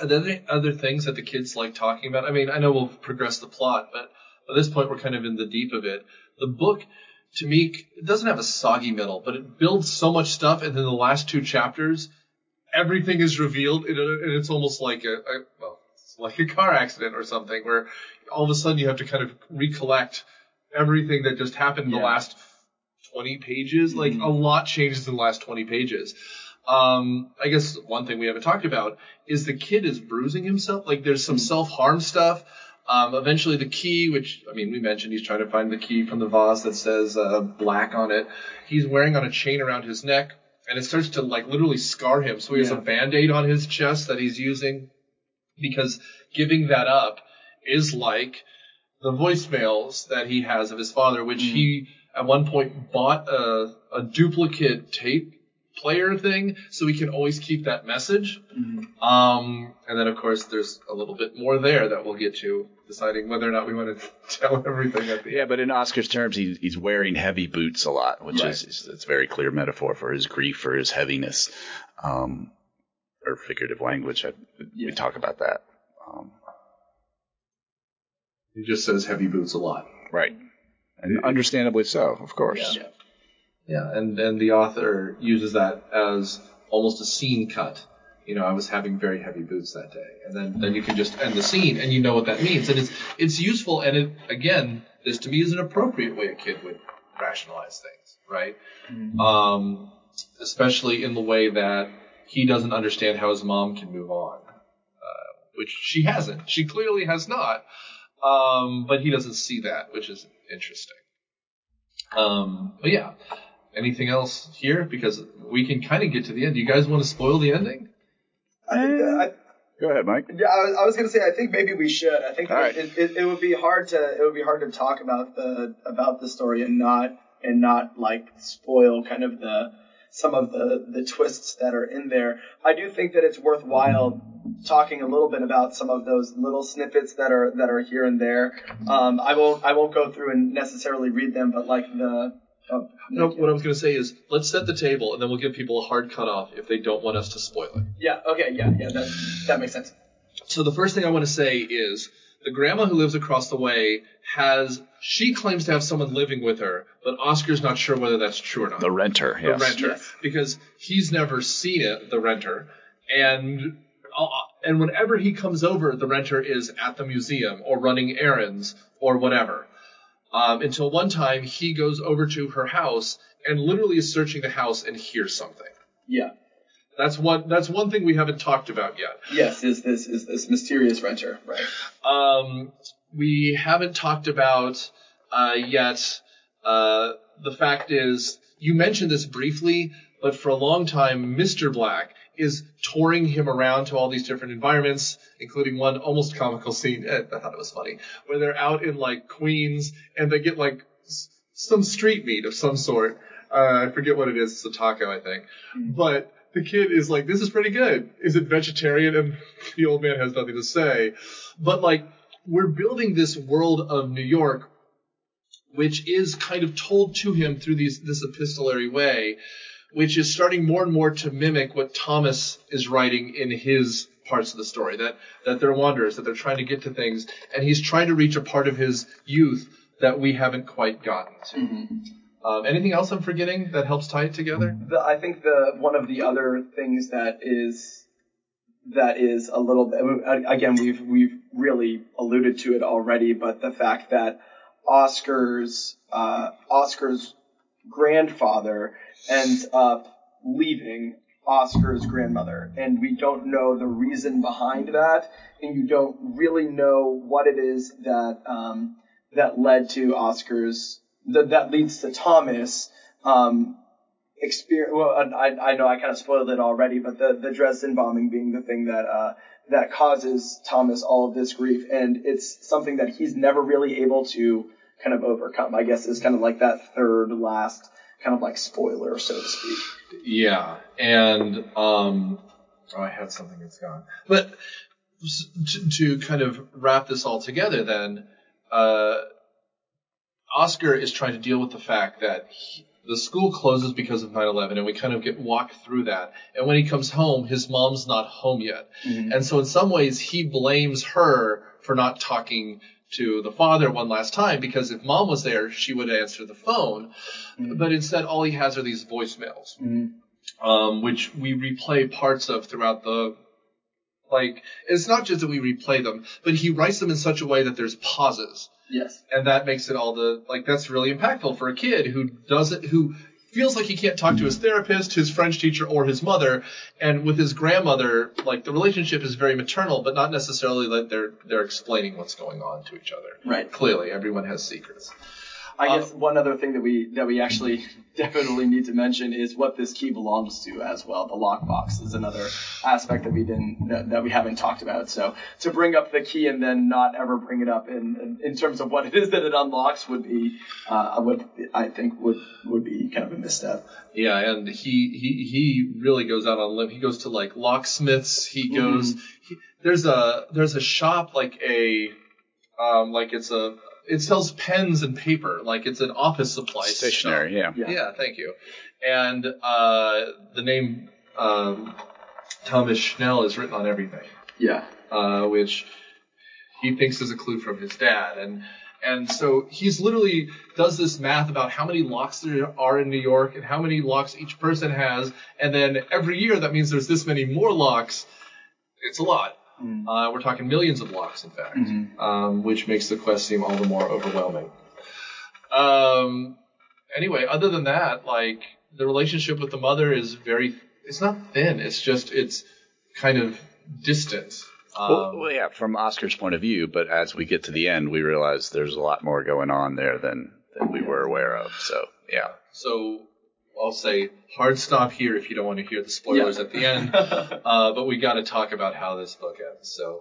and then the other things that the kids like talking about. I mean, I know we'll progress the plot, but at this point, we're kind of in the deep of it. The book, to me, it doesn't have a soggy middle, but it builds so much stuff. And then the last two chapters, everything is revealed. And, it, and it's almost like a, a – well, like a car accident or something, where all of a sudden you have to kind of recollect everything that just happened in yeah. the last twenty pages. Mm-hmm. Like, a lot changes in the last twenty pages. Um, I guess one thing we haven't talked about is the kid is bruising himself. Like, there's some mm-hmm. self-harm stuff. Um, eventually the key, which, I mean, we mentioned he's trying to find the key from the vase that says uh, Black on it. He's wearing on a chain around his neck, and it starts to, like, literally scar him. So he yeah. has a Band-Aid on his chest that he's using, because giving that up is like the voicemails that he has of his father, which mm. he at one point bought a, a duplicate tape player thing so he can always keep that message. Mm. Um, and then, of course, there's a little bit more there that we'll get to, deciding whether or not we want to tell everything. At the yeah, end. But in Oscar's terms, he, he's wearing heavy boots a lot, which right. is, is it's a very clear metaphor for his grief, for his heaviness. Um or figurative language. I, yeah. We talk about that. Um, he just says heavy boots a lot. Right. And understandably so, of course. Yeah. yeah. And, and the author uses that as almost a scene cut. You know, I was having very heavy boots that day. And then, then you can just end the scene and you know what that means. And it's, it's useful. And it, again, this to me is an appropriate way a kid would rationalize things, right? Mm-hmm. Um, especially in the way that he doesn't understand how his mom can move on, uh, which she hasn't. She clearly has not. Um, but he doesn't see that, which is interesting. Um, but yeah, anything else here? Because we can kind of get to the end. Do you guys want to spoil the ending? I think that I, Go ahead, Mike. Yeah, I was, I was going to say, I think maybe we should. I think that right. it, it, it would be hard to, it would be hard to talk about the, about the story and not, and not like spoil kind of the, some of the, the twists that are in there. I do think that it's worthwhile talking a little bit about some of those little snippets that are that are here and there. Um, I won't I won't go through and necessarily read them, but like the oh, no. What I was going to say is, let's set the table, and then we'll give people a hard cutoff if they don't want us to spoil it. Yeah. Okay. Yeah. Yeah. That that makes sense. So the first thing I want to say is, the grandma who lives across the way has – she claims to have someone living with her, but Oscar's not sure whether that's true or not. The renter, yes. The renter, yes. Because he's never seen it, the renter. And uh, and whenever he comes over, the renter is at the museum or running errands or whatever. Um, until one time he goes over to her house and literally is searching the house and hears something. Yeah. That's one. That's one thing we haven't talked about yet. Yes, is this is this mysterious renter, right? Um, we haven't talked about uh, yet. Uh, the fact is, you mentioned this briefly, but for a long time, Mister Black is touring him around to all these different environments, including one almost comical scene. I thought it was funny, where they're out in like Queens and they get like s- some street meat of some sort. Uh, I forget what it is. It's a taco, I think, but. The kid is like, this is pretty good. Is it vegetarian? And the old man has nothing to say. But, like, we're building this world of New York, which is kind of told to him through these this epistolary way, which is starting more and more to mimic what Thomas is writing in his parts of the story, that, that they're wanderers, that they're trying to get to things. And he's trying to reach a part of his youth that we haven't quite gotten to. Mm-hmm. Um, anything else I'm forgetting that helps tie it together? The, I think the one of the other things that is that is a little bit, again, we've we've really alluded to it already, but the fact that Oscar's uh, Oscar's grandfather ends up leaving Oscar's grandmother, and we don't know the reason behind that, and you don't really know what it is that um, that led to Oscar's. That that leads to Thomas um, experience. Well, I, I know I kind of spoiled it already, but the, the Dresden bombing being the thing that uh, that causes Thomas all of this grief, and it's something that he's never really able to kind of overcome, I guess, is kind of like that third last kind of like spoiler, so to speak. Yeah, and um, oh, I had something that's gone, but to, to kind of wrap this all together, then uh, Oscar is trying to deal with the fact that he, the school closes because of nine eleven, and we kind of get walked through that. And when he comes home, his mom's not home yet, mm-hmm. and so in some ways, he blames her for not talking to the father one last time, because if mom was there, she would answer the phone. Mm-hmm. But instead, all he has are these voicemails, mm-hmm. um, which we replay parts of throughout the, like, it's not just that we replay them, but he writes them in such a way that there's pauses. Yes. And that makes it all the, like, that's really impactful for a kid who doesn't, who feels like he can't talk to his therapist, his French teacher, or his mother. And with his grandmother, like, the relationship is very maternal, but not necessarily that they're they're explaining what's going on to each other. Right. Clearly, everyone has secrets. I um, guess one other thing that we that we actually definitely need to mention is what this key belongs to as well. The lockbox is another aspect that we didn't that, that we haven't talked about. So to bring up the key and then not ever bring it up in in, in terms of what it is that it unlocks would be uh, would I think would would be kind of a misstep. Yeah, and he he he really goes out on a limb. He goes to like locksmiths. He goes mm-hmm. he, there's a there's a shop like a um, like it's a. It sells pens and paper, like it's an office supply stationery. Yeah. yeah, yeah, thank you. And uh, the name um, Thomas Schell is written on everything. Yeah, uh, which he thinks is a clue from his dad, and and so he's literally does this math about how many locks there are in New York and how many locks each person has, and then every year that means there's this many more locks. It's a lot. Mm-hmm. Uh, we're talking millions of locks, in fact, mm-hmm. um, which makes the quest seem all the more overwhelming. Um, anyway, other than that, like the relationship with the mother is very – it's not thin. It's just it's kind of distant. Um, well, well, yeah, from Oscar's point of view, but as we get to the end, we realize there's a lot more going on there than, than we were aware of. So, yeah. So – I'll say hard stop here if you don't want to hear the spoilers yeah. at the end. Uh, but we got to talk about how this book ends. So,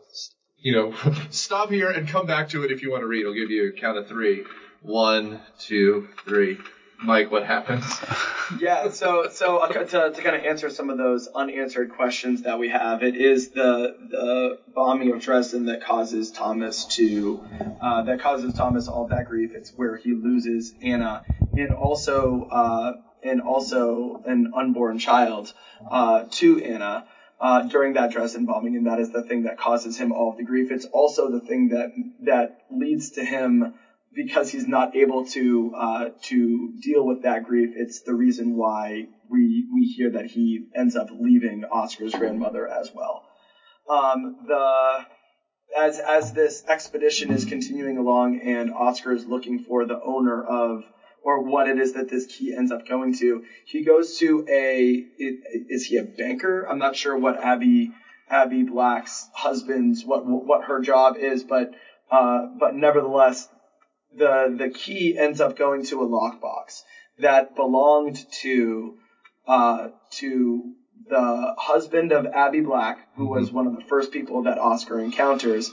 you know, stop here and come back to it if you want to read. I'll give you a count of three. One, two, three. Mike, what happens? yeah, so so to, to kind of answer some of those unanswered questions that we have, it is the the bombing of Dresden that causes Thomas to uh, that causes Thomas all that grief. It's where he loses Anna, and also. Uh, and also an unborn child uh, to Anna uh, during that Dresden bombing, and that is the thing that causes him all of the grief. It's also the thing that that leads to him, because he's not able to uh, to deal with that grief. It's the reason why we we hear that he ends up leaving Oscar's grandmother as well. Um, the as as this expedition is continuing along, and Oscar is looking for the owner of. Or what it is that this key ends up going to. He goes to a – is he a banker? I'm not sure what Abby Abby Black's husband's – what what her job is. But uh, but nevertheless, the the key ends up going to a lockbox that belonged to uh, to the husband of Abby Black, who was one of the first people that Oscar encounters.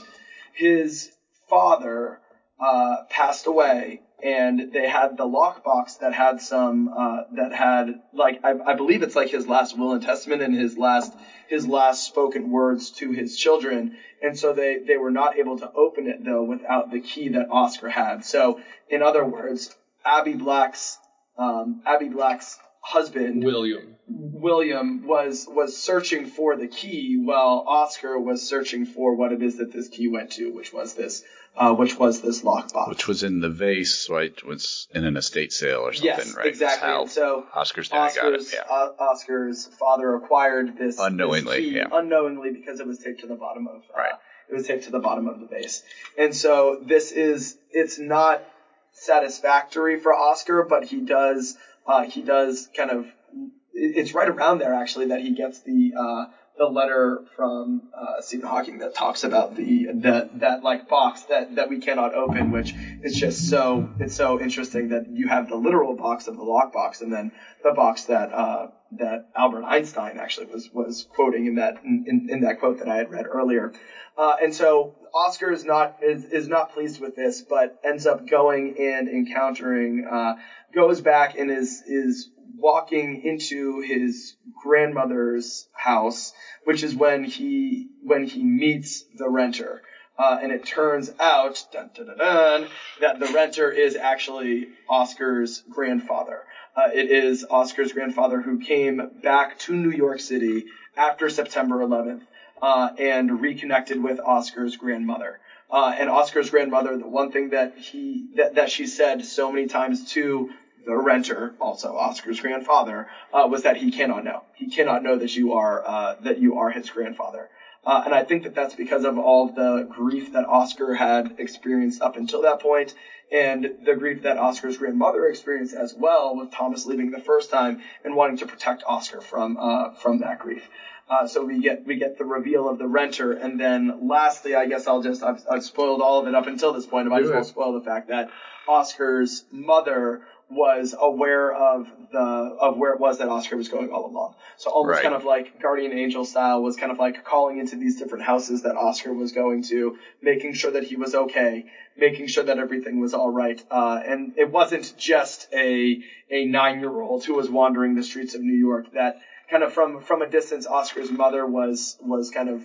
His father uh, passed away. And they had the lockbox that had some uh, that had like I, I believe it's like his last will and testament and his last his last spoken words to his children. And so they, they were not able to open it, though, without the key that Oscar had. So in other words, Abby Black's um, Abby Black's husband, William, William was was searching for the key while Oscar was searching for what it is that this key went to, which was this. Uh, which was this lockbox. Which was in the vase, right? It was in an estate sale or something, yes, right? Yes, exactly. How so Oscar's dad Oscar's, got it. Yeah. Uh, Oscar's father acquired this unknowingly, this key, yeah. unknowingly, because it was taped to the bottom of uh, right. It was taped to the bottom of the vase, and so this is it's not satisfactory for Oscar, but he does uh, he does kind of it's right around there actually that he gets the. Uh, the letter from uh, Stephen Hawking that talks about the that that like box that, that we cannot open, which is just so it's so interesting that you have the literal box of the lockbox and then the box that uh, that Albert Einstein actually was was quoting in that in, in that quote that I had read earlier, uh, and so Oscar is not is, is not pleased with this, but ends up going and encountering uh, goes back and is is. walking into his grandmother's house, which is when he when he meets the renter, uh, and it turns out dun, dun, dun, dun, that the renter is actually Oscar's grandfather. Uh, it is Oscar's grandfather who came back to New York City after September eleventh uh, and reconnected with Oscar's grandmother. Uh, and Oscar's grandmother, the one thing that he that, that she said so many times to the renter, also Oscar's grandfather, uh, was that he cannot know. He cannot know that you are uh, that you are his grandfather. Uh, and I think that that's because of all of the grief that Oscar had experienced up until that point, and the grief that Oscar's grandmother experienced as well, with Thomas leaving the first time and wanting to protect Oscar from uh, from that grief. Uh, so we get we get the reveal of the renter, and then lastly, I guess I'll just I've, I've spoiled all of it up until this point. I might as well spoil the fact that Oscar's mother was aware of the of where it was that Oscar was going all along. So almost right. kind of like Guardian Angel style, was kind of like calling into these different houses that Oscar was going to, making sure that he was okay, making sure that everything was all right. Uh, and it wasn't just a a nine-year-old who was wandering the streets of New York. That kind of from from a distance, Oscar's mother was was kind of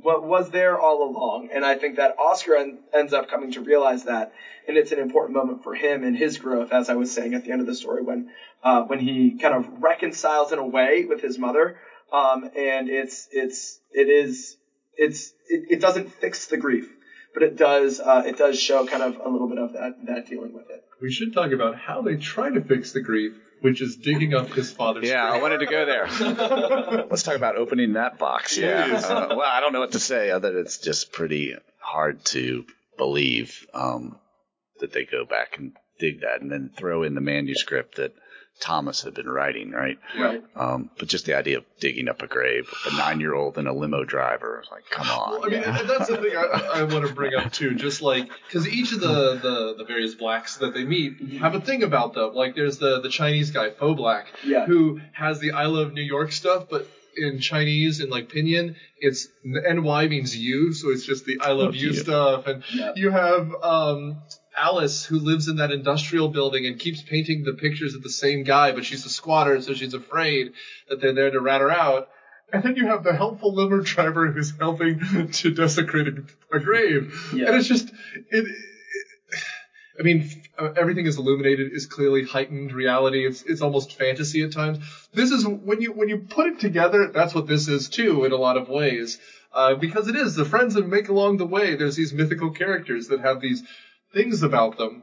what was there all along. And I think that Oscar en- ends up coming to realize that. And it's an important moment for him and his growth, as I was saying at the end of the story, when uh, when he kind of reconciles in a way with his mother. Um, and it's it's it is it's it, it doesn't fix the grief, but it does uh, it does show kind of a little bit of that that dealing with it. We should talk about how they try to fix the grief, which is digging up his father's grave. Yeah, I wanted to go there. Let's talk about opening that box. Yeah. Uh, well, I don't know what to say other than it's just pretty hard to believe um, that they go back and dig that and then throw in the manuscript that Thomas had been writing, right? Right. Um, but just the idea of digging up a grave, a nine-year-old and a limo driver, like, come on. Well, I mean, yeah. that's the thing I, I want to bring up, too, just like, because each of the, the, the various blacks that they meet have a thing about them. Like, there's the, the Chinese guy, Faux Black, yeah. who has the I Love New York stuff, but in Chinese, in, like, pinyin, it's N Y means you, so it's just the I Love, love you, you stuff. And yeah. you have... Um, Alice, who lives in that industrial building and keeps painting the pictures of the same guy, but she's a squatter, so she's afraid that they're there to rat her out. And then you have the helpful limo driver who's helping to desecrate a grave. Yeah. And it's just – it. I mean, Everything is Illuminated is clearly heightened reality. It's it's almost fantasy at times. This is – when you when you put it together, that's what this is too in a lot of ways uh, because it is. The friends that make along the way, there's these mythical characters that have these – things about them,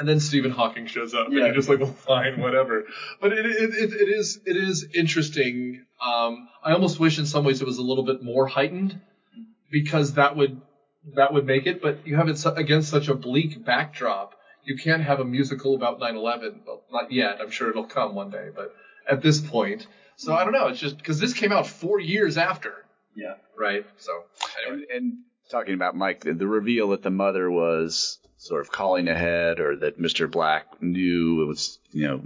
and then Stephen Hawking shows up, yeah. and you're just like, well, fine, whatever. But it it it, it is it is interesting. Um, I almost wish in some ways it was a little bit more heightened, because that would that would make it. But you have it su- against such a bleak backdrop. You can't have a musical about nine eleven. Well, not yet. I'm sure it'll come one day, but at this point, so I don't know. It's just because this came out four years after. Yeah. Right. So anyway. and, and talking about Mike, the, the reveal that the mother was sort of calling ahead, or that Mister Black knew it was, you know,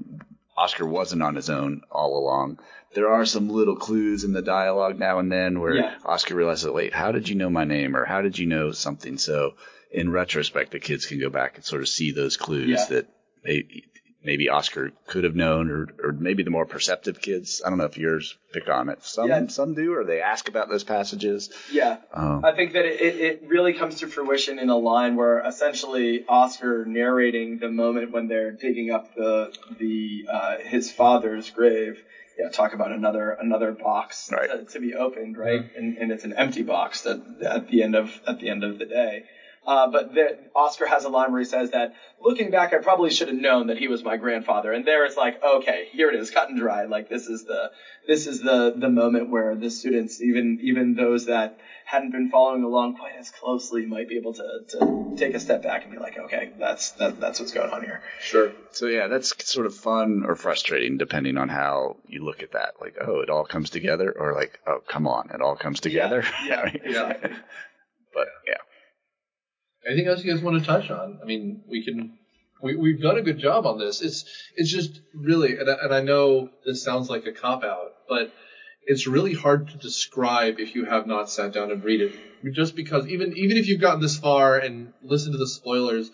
Oscar wasn't on his own all along. There are some little clues in the dialogue now and then where yeah. Oscar realizes, wait, how did you know my name, or how did you know something? So in retrospect, the kids can go back and sort of see those clues yeah. that maybe, maybe Oscar could have known, or, or maybe the more perceptive kids. I don't know if yours pick on it. Some yeah. some do, or they ask about those passages. Yeah. Um, I think that it, it really comes to fruition in a line where essentially Oscar narrating the moment when they're digging up the the uh, his father's grave. Yeah, talk about another another box right. to, to be opened, right? Yeah. And, and it's an empty box that at the end of at the end of the day. Uh, but there, Oscar has a line where he says that, looking back, I probably should have known that he was my grandfather. And there it's like, okay, here it is, cut and dry. Like this is the this is the the moment where the students, even even those that hadn't been following along quite as closely, might be able to to take a step back and be like, okay, that's that, that's what's going on here. Sure. So yeah, that's sort of fun or frustrating depending on how you look at that. Like, oh, it all comes together, or like, oh, come on, it all comes together. Yeah. Yeah. Exactly. But yeah. Anything else you guys want to touch on? I mean, we can, we, we've done a good job on this. It's, it's just really, and I, and I know this sounds like a cop out, but it's really hard to describe if you have not sat down and read it. Just because even, even if you've gotten this far and listened to the spoilers,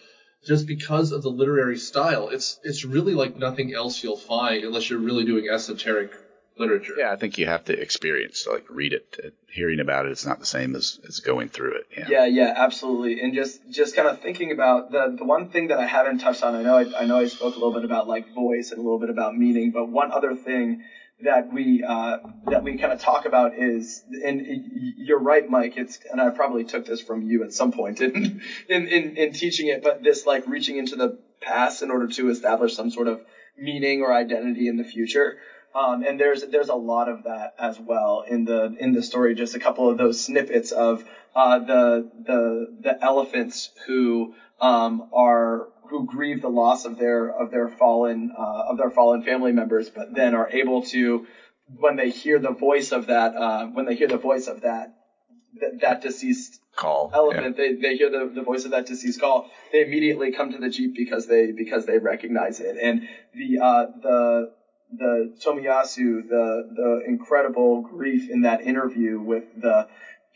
just because of the literary style, it's, it's really like nothing else you'll find unless you're really doing esoteric literature. Yeah, I think you have to experience, like read it. Hearing about it, it's not the same as, as going through it. Yeah. yeah, yeah, absolutely. And just just kind of thinking about the the one thing that I haven't touched on. I know I, I know I spoke a little bit about like voice and a little bit about meaning, but one other thing that we uh, that we kind of talk about is, and you're right, Mike. It's and I probably took this from you at some point in in in, in teaching it, but this like reaching into the past in order to establish some sort of meaning or identity in the future. Um, and there's there's a lot of that as well in the in the story. Just a couple of those snippets of uh, the the the elephants who um, are who grieve the loss of their of their fallen uh, of their fallen family members, but then are able to, when they hear the voice of that uh, when they hear the voice of that that, that deceased call elephant, yeah. they they hear the, the voice of that deceased call. They immediately come to the Jeep because they because they recognize it, and the uh, the The Tomiyasu, the the incredible grief in that interview with the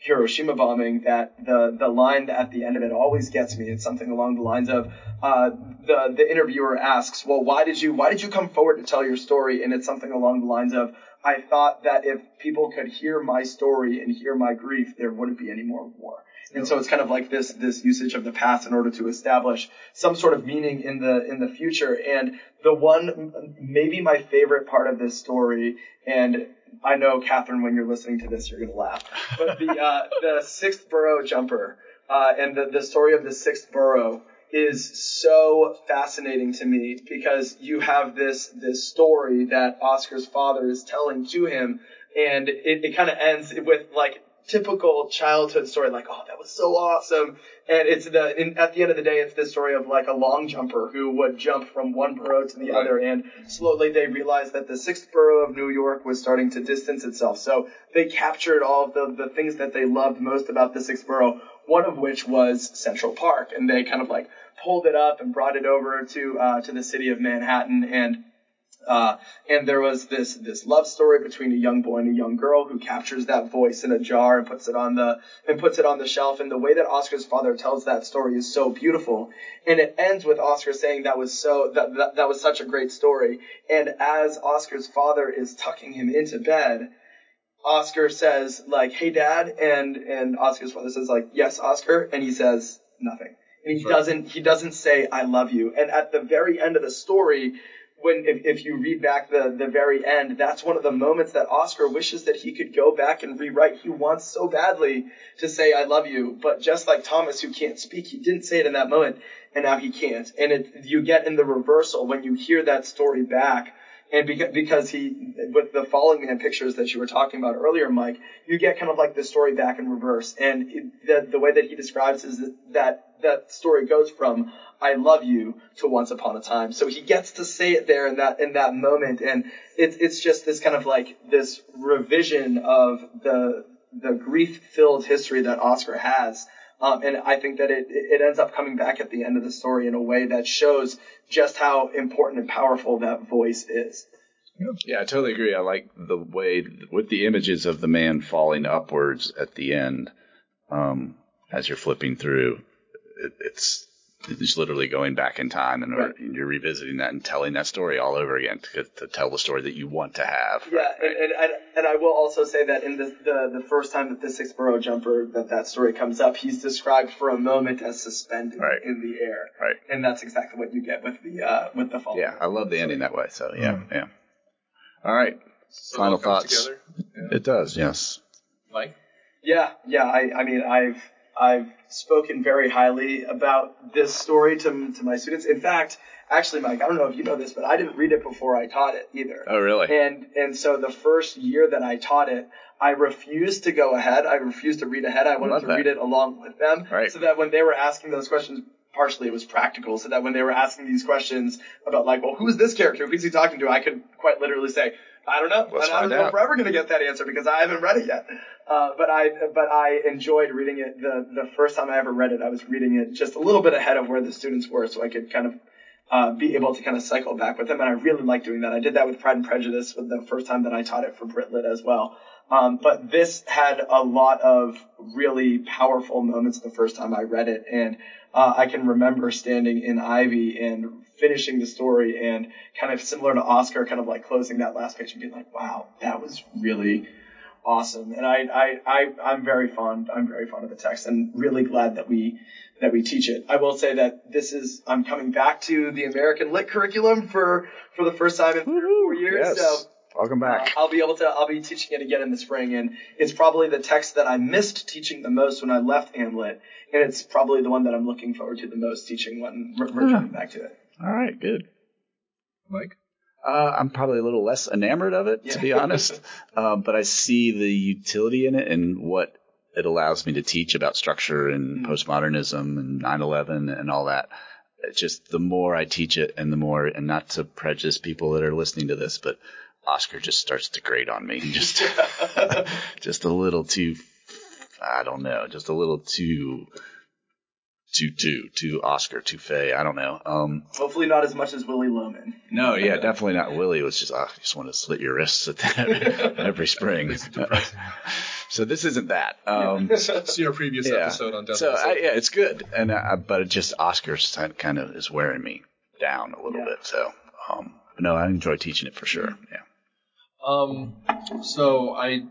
Hiroshima bombing, that the the line at the end of it always gets me. It's something along the lines of uh, the the interviewer asks, "Well, why did you why did you come forward to tell your story?" And it's something along the lines of, "I thought that if people could hear my story and hear my grief, there wouldn't be any more war." And so it's kind of like this this usage of the past in order to establish some sort of meaning in the in the future. And the one, maybe my favorite part of this story, and I know, Catherine, when you're listening to this, you're going to laugh, but the uh, the sixth burrow jumper uh, and the, the story of the sixth burrow is so fascinating to me, because you have this this story that Oscar's father is telling to him, and it, it kind of ends with like typical childhood story, like, oh, that was so awesome. And it's the in, at the end of the day, it's this story of like a long jumper who would jump from one borough to the right. other, and slowly they realized that the sixth borough of New York was starting to distance itself. So they captured all of the, the things that they loved most about the sixth borough, one of which was Central Park, and they kind of like pulled it up and brought it over to uh, to the city of Manhattan, and Uh, and there was this this love story between a young boy and a young girl who captures that voice in a jar and puts it on the and puts it on the shelf. And the way that Oscar's father tells that story is so beautiful. And it ends with Oscar saying that was so that that, that was such a great story. And as Oscar's father is tucking him into bed, Oscar says like, "Hey, Dad," and and Oscar's father says like, "Yes, Oscar," and he says nothing. And he right. doesn't he doesn't say "I love you." And at the very end of the story, when if, if you read back the, the very end, that's one of the moments that Oscar wishes that he could go back and rewrite. He wants so badly to say "I love you," but just like Thomas, who can't speak, he didn't say it in that moment, and now he can't. And it, you get in the reversal when you hear that story back, and beca- because he, with the Falling Man pictures that you were talking about earlier, Mike, you get kind of like the story back in reverse. And it, the, the way that he describes is that that story goes from "I love you" to "Once Upon a Time." So he gets to say it there in that in that moment, and it's it's just this kind of like this revision of the the grief-filled history that Oscar has, um, and I think that it it ends up coming back at the end of the story in a way that shows just how important and powerful that voice is. Yeah, I totally agree. I like the way with the images of the man falling upwards at the end, um, as you're flipping through. It, it's It's literally going back in time, and right. you're revisiting that and telling that story all over again to, to tell the story that you want to have. Yeah, right, right. And, and and I will also say that in the the, the first time that the sixth borough jumper, that that story comes up, he's described for a moment as suspended right. in the air. Right. And that's exactly what you get with the uh, with the fall. Yeah, I love the ending that way. So yeah, mm-hmm. yeah. All right. So final thoughts. Yeah. It does, yes. Mike? Yeah, yeah. I I mean, I've. I've spoken very highly about this story to to my students. In fact, actually, Mike, I don't know if you know this, but I didn't read it before I taught it either. Oh, really? And and so the first year that I taught it, I refused to go ahead. I refused to read ahead. I wanted Love to that. read it along with them, right. So that when they were asking those questions, partially it was practical, so that when they were asking these questions about, like, well, who's this character? Who's he talking to? I could quite literally say, I don't know. Let's I don't know if we're ever going to get that answer because I haven't read it yet. Uh, but I but I enjoyed reading it. The, the first time I ever read it, I was reading it just a little bit ahead of where the students were, so I could kind of uh, be able to kind of cycle back with them. And I really liked doing that. I did that with Pride and Prejudice with the first time that I taught it for Brit Lit as well. Um, but this had a lot of really powerful moments the first time I read it. And uh, I can remember standing in Ivy and finishing the story and kind of similar to Oscar, kind of like closing that last page and being like, wow, that was really awesome. And I, I, I, I'm very fond, I'm very fond of the text and really glad that we, that we teach it. I will say that this is, I'm coming back to the American Lit curriculum for, for the first time in four years. Yes. So welcome back. Uh, I'll be able to, I'll be teaching it again in the spring, and it's probably the text that I missed teaching the most when I left Hamlet, and it's probably the one that I'm looking forward to the most teaching when we're coming back to it. All right, good. Mike? Uh, I'm probably a little less enamored of it, yeah. to be honest, uh, but I see the utility in it and what it allows me to teach about structure and mm. postmodernism and nine eleven and all that. It's just the more I teach it and the more, and not to prejudice people that are listening to this, but Oscar just starts to grate on me. Just, just a little too, I don't know, just a little too, too, too, too Oscar, too Faye. I don't know. Um, Hopefully not as much as Willie Loman. No, yeah, definitely not. Willie was just, oh, I just want to slit your wrists at that every spring. So this isn't that. Um, See our previous yeah. episode on Death so of a Salesman. I, yeah, it's good. And uh, but it just Oscar's kind of is wearing me down a little yeah. bit. So um, but no, I enjoy teaching it for sure. Yeah. Um, so I,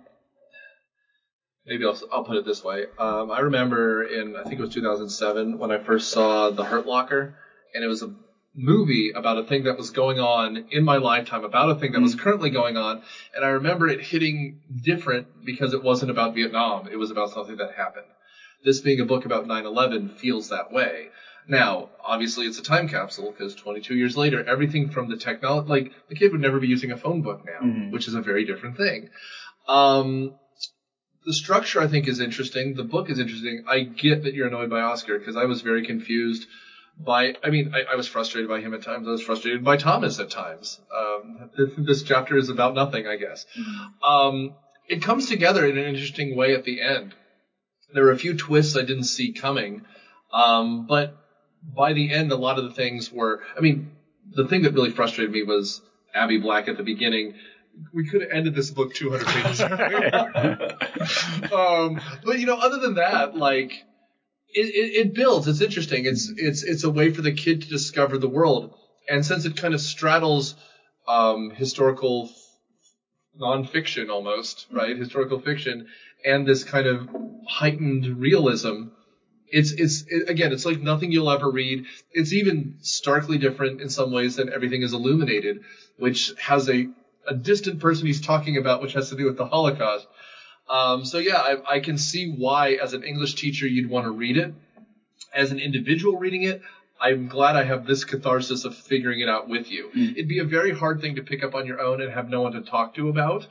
maybe I'll, I'll put it this way. Um, I remember in, I think it was two thousand seven when I first saw The Hurt Locker, and it was a movie about a thing that was going on in my lifetime, about a thing that was currently going on. And I remember it hitting different because it wasn't about Vietnam. It was about something that happened. This being a book about nine eleven feels that way. Now, obviously, it's a time capsule because twenty-two years later, everything from the technology, like the kid would never be using a phone book now, mm-hmm. which is a very different thing. Um, the structure, I think, is interesting. The book is interesting. I get that you're annoyed by Oscar because I was very confused by, I mean, I, I was frustrated by him at times. I was frustrated by Thomas at times. Um, this, this chapter is about nothing, I guess. Mm-hmm. Um, it comes together in an interesting way at the end. There were a few twists I didn't see coming, um, but by the end, a lot of the things were – I mean, the thing that really frustrated me was Abby Black at the beginning. We could have ended this book two hundred pages earlier. um, but, you know, other than that, like, it, it, it builds. It's interesting. It's, it's, it's a way for the kid to discover the world. And since it kind of straddles um, historical nonfiction almost, right, historical fiction and this kind of heightened realism – It's, it's, it, again, it's like nothing you'll ever read. It's even starkly different in some ways than Everything is Illuminated, which has a, a distant person he's talking about, which has to do with the Holocaust. Um, so yeah, I, I can see why as an English teacher, you'd want to read it. As an individual reading it, I'm glad I have this catharsis of figuring it out with you. Mm. It'd be a very hard thing to pick up on your own and have no one to talk to about.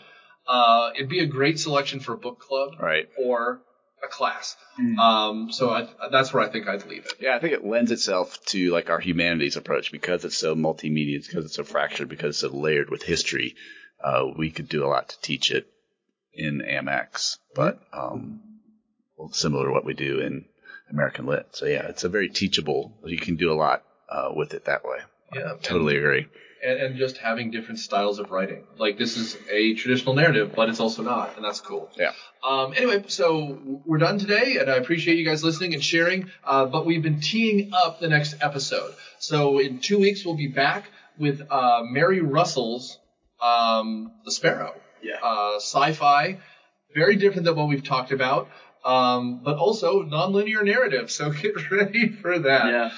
Uh, it'd be a great selection for a book club. Right. Or a class. Mm. Um, so I, that's where I think I'd leave it. Yeah, I think it lends itself to like our humanities approach because it's so multimedia, because it's so fractured, because it's so layered with history. Uh, we could do a lot to teach it in A M X, but um, well, similar to what we do in American Lit. So yeah, it's a very teachable. You can do a lot uh, with it that way. Yeah, I totally and, agree. And, and just having different styles of writing. Like this is a traditional narrative, but it's also not, and that's cool. Yeah. Um, anyway, so we're done today, and I appreciate you guys listening and sharing. Uh, but we've been teeing up the next episode. So in two weeks, we'll be back with uh, Mary Russell's um, The Sparrow. Yeah. Uh, sci-fi, very different than what we've talked about, um, but also nonlinear narrative. So get ready for that. Yeah.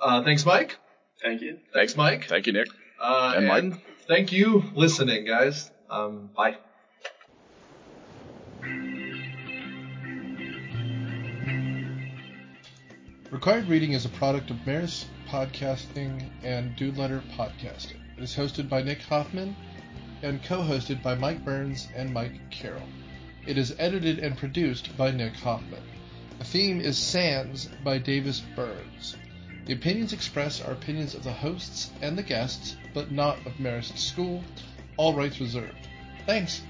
Uh, thanks, Mike. Thank you. Thanks, Mike. Thank you, Nick. Uh, and Mike. And thank you listening, guys. Um, bye. Required Reading is a product of Maris Podcasting and Dude Letter Podcasting. It is hosted by Nick Hoffman and co-hosted by Mike Burns and Mike Carroll. It is edited and produced by Nick Hoffman. The theme is Sands by Davis Burns. The opinions expressed are opinions of the hosts and the guests, but not of Marist School. All rights reserved. Thanks.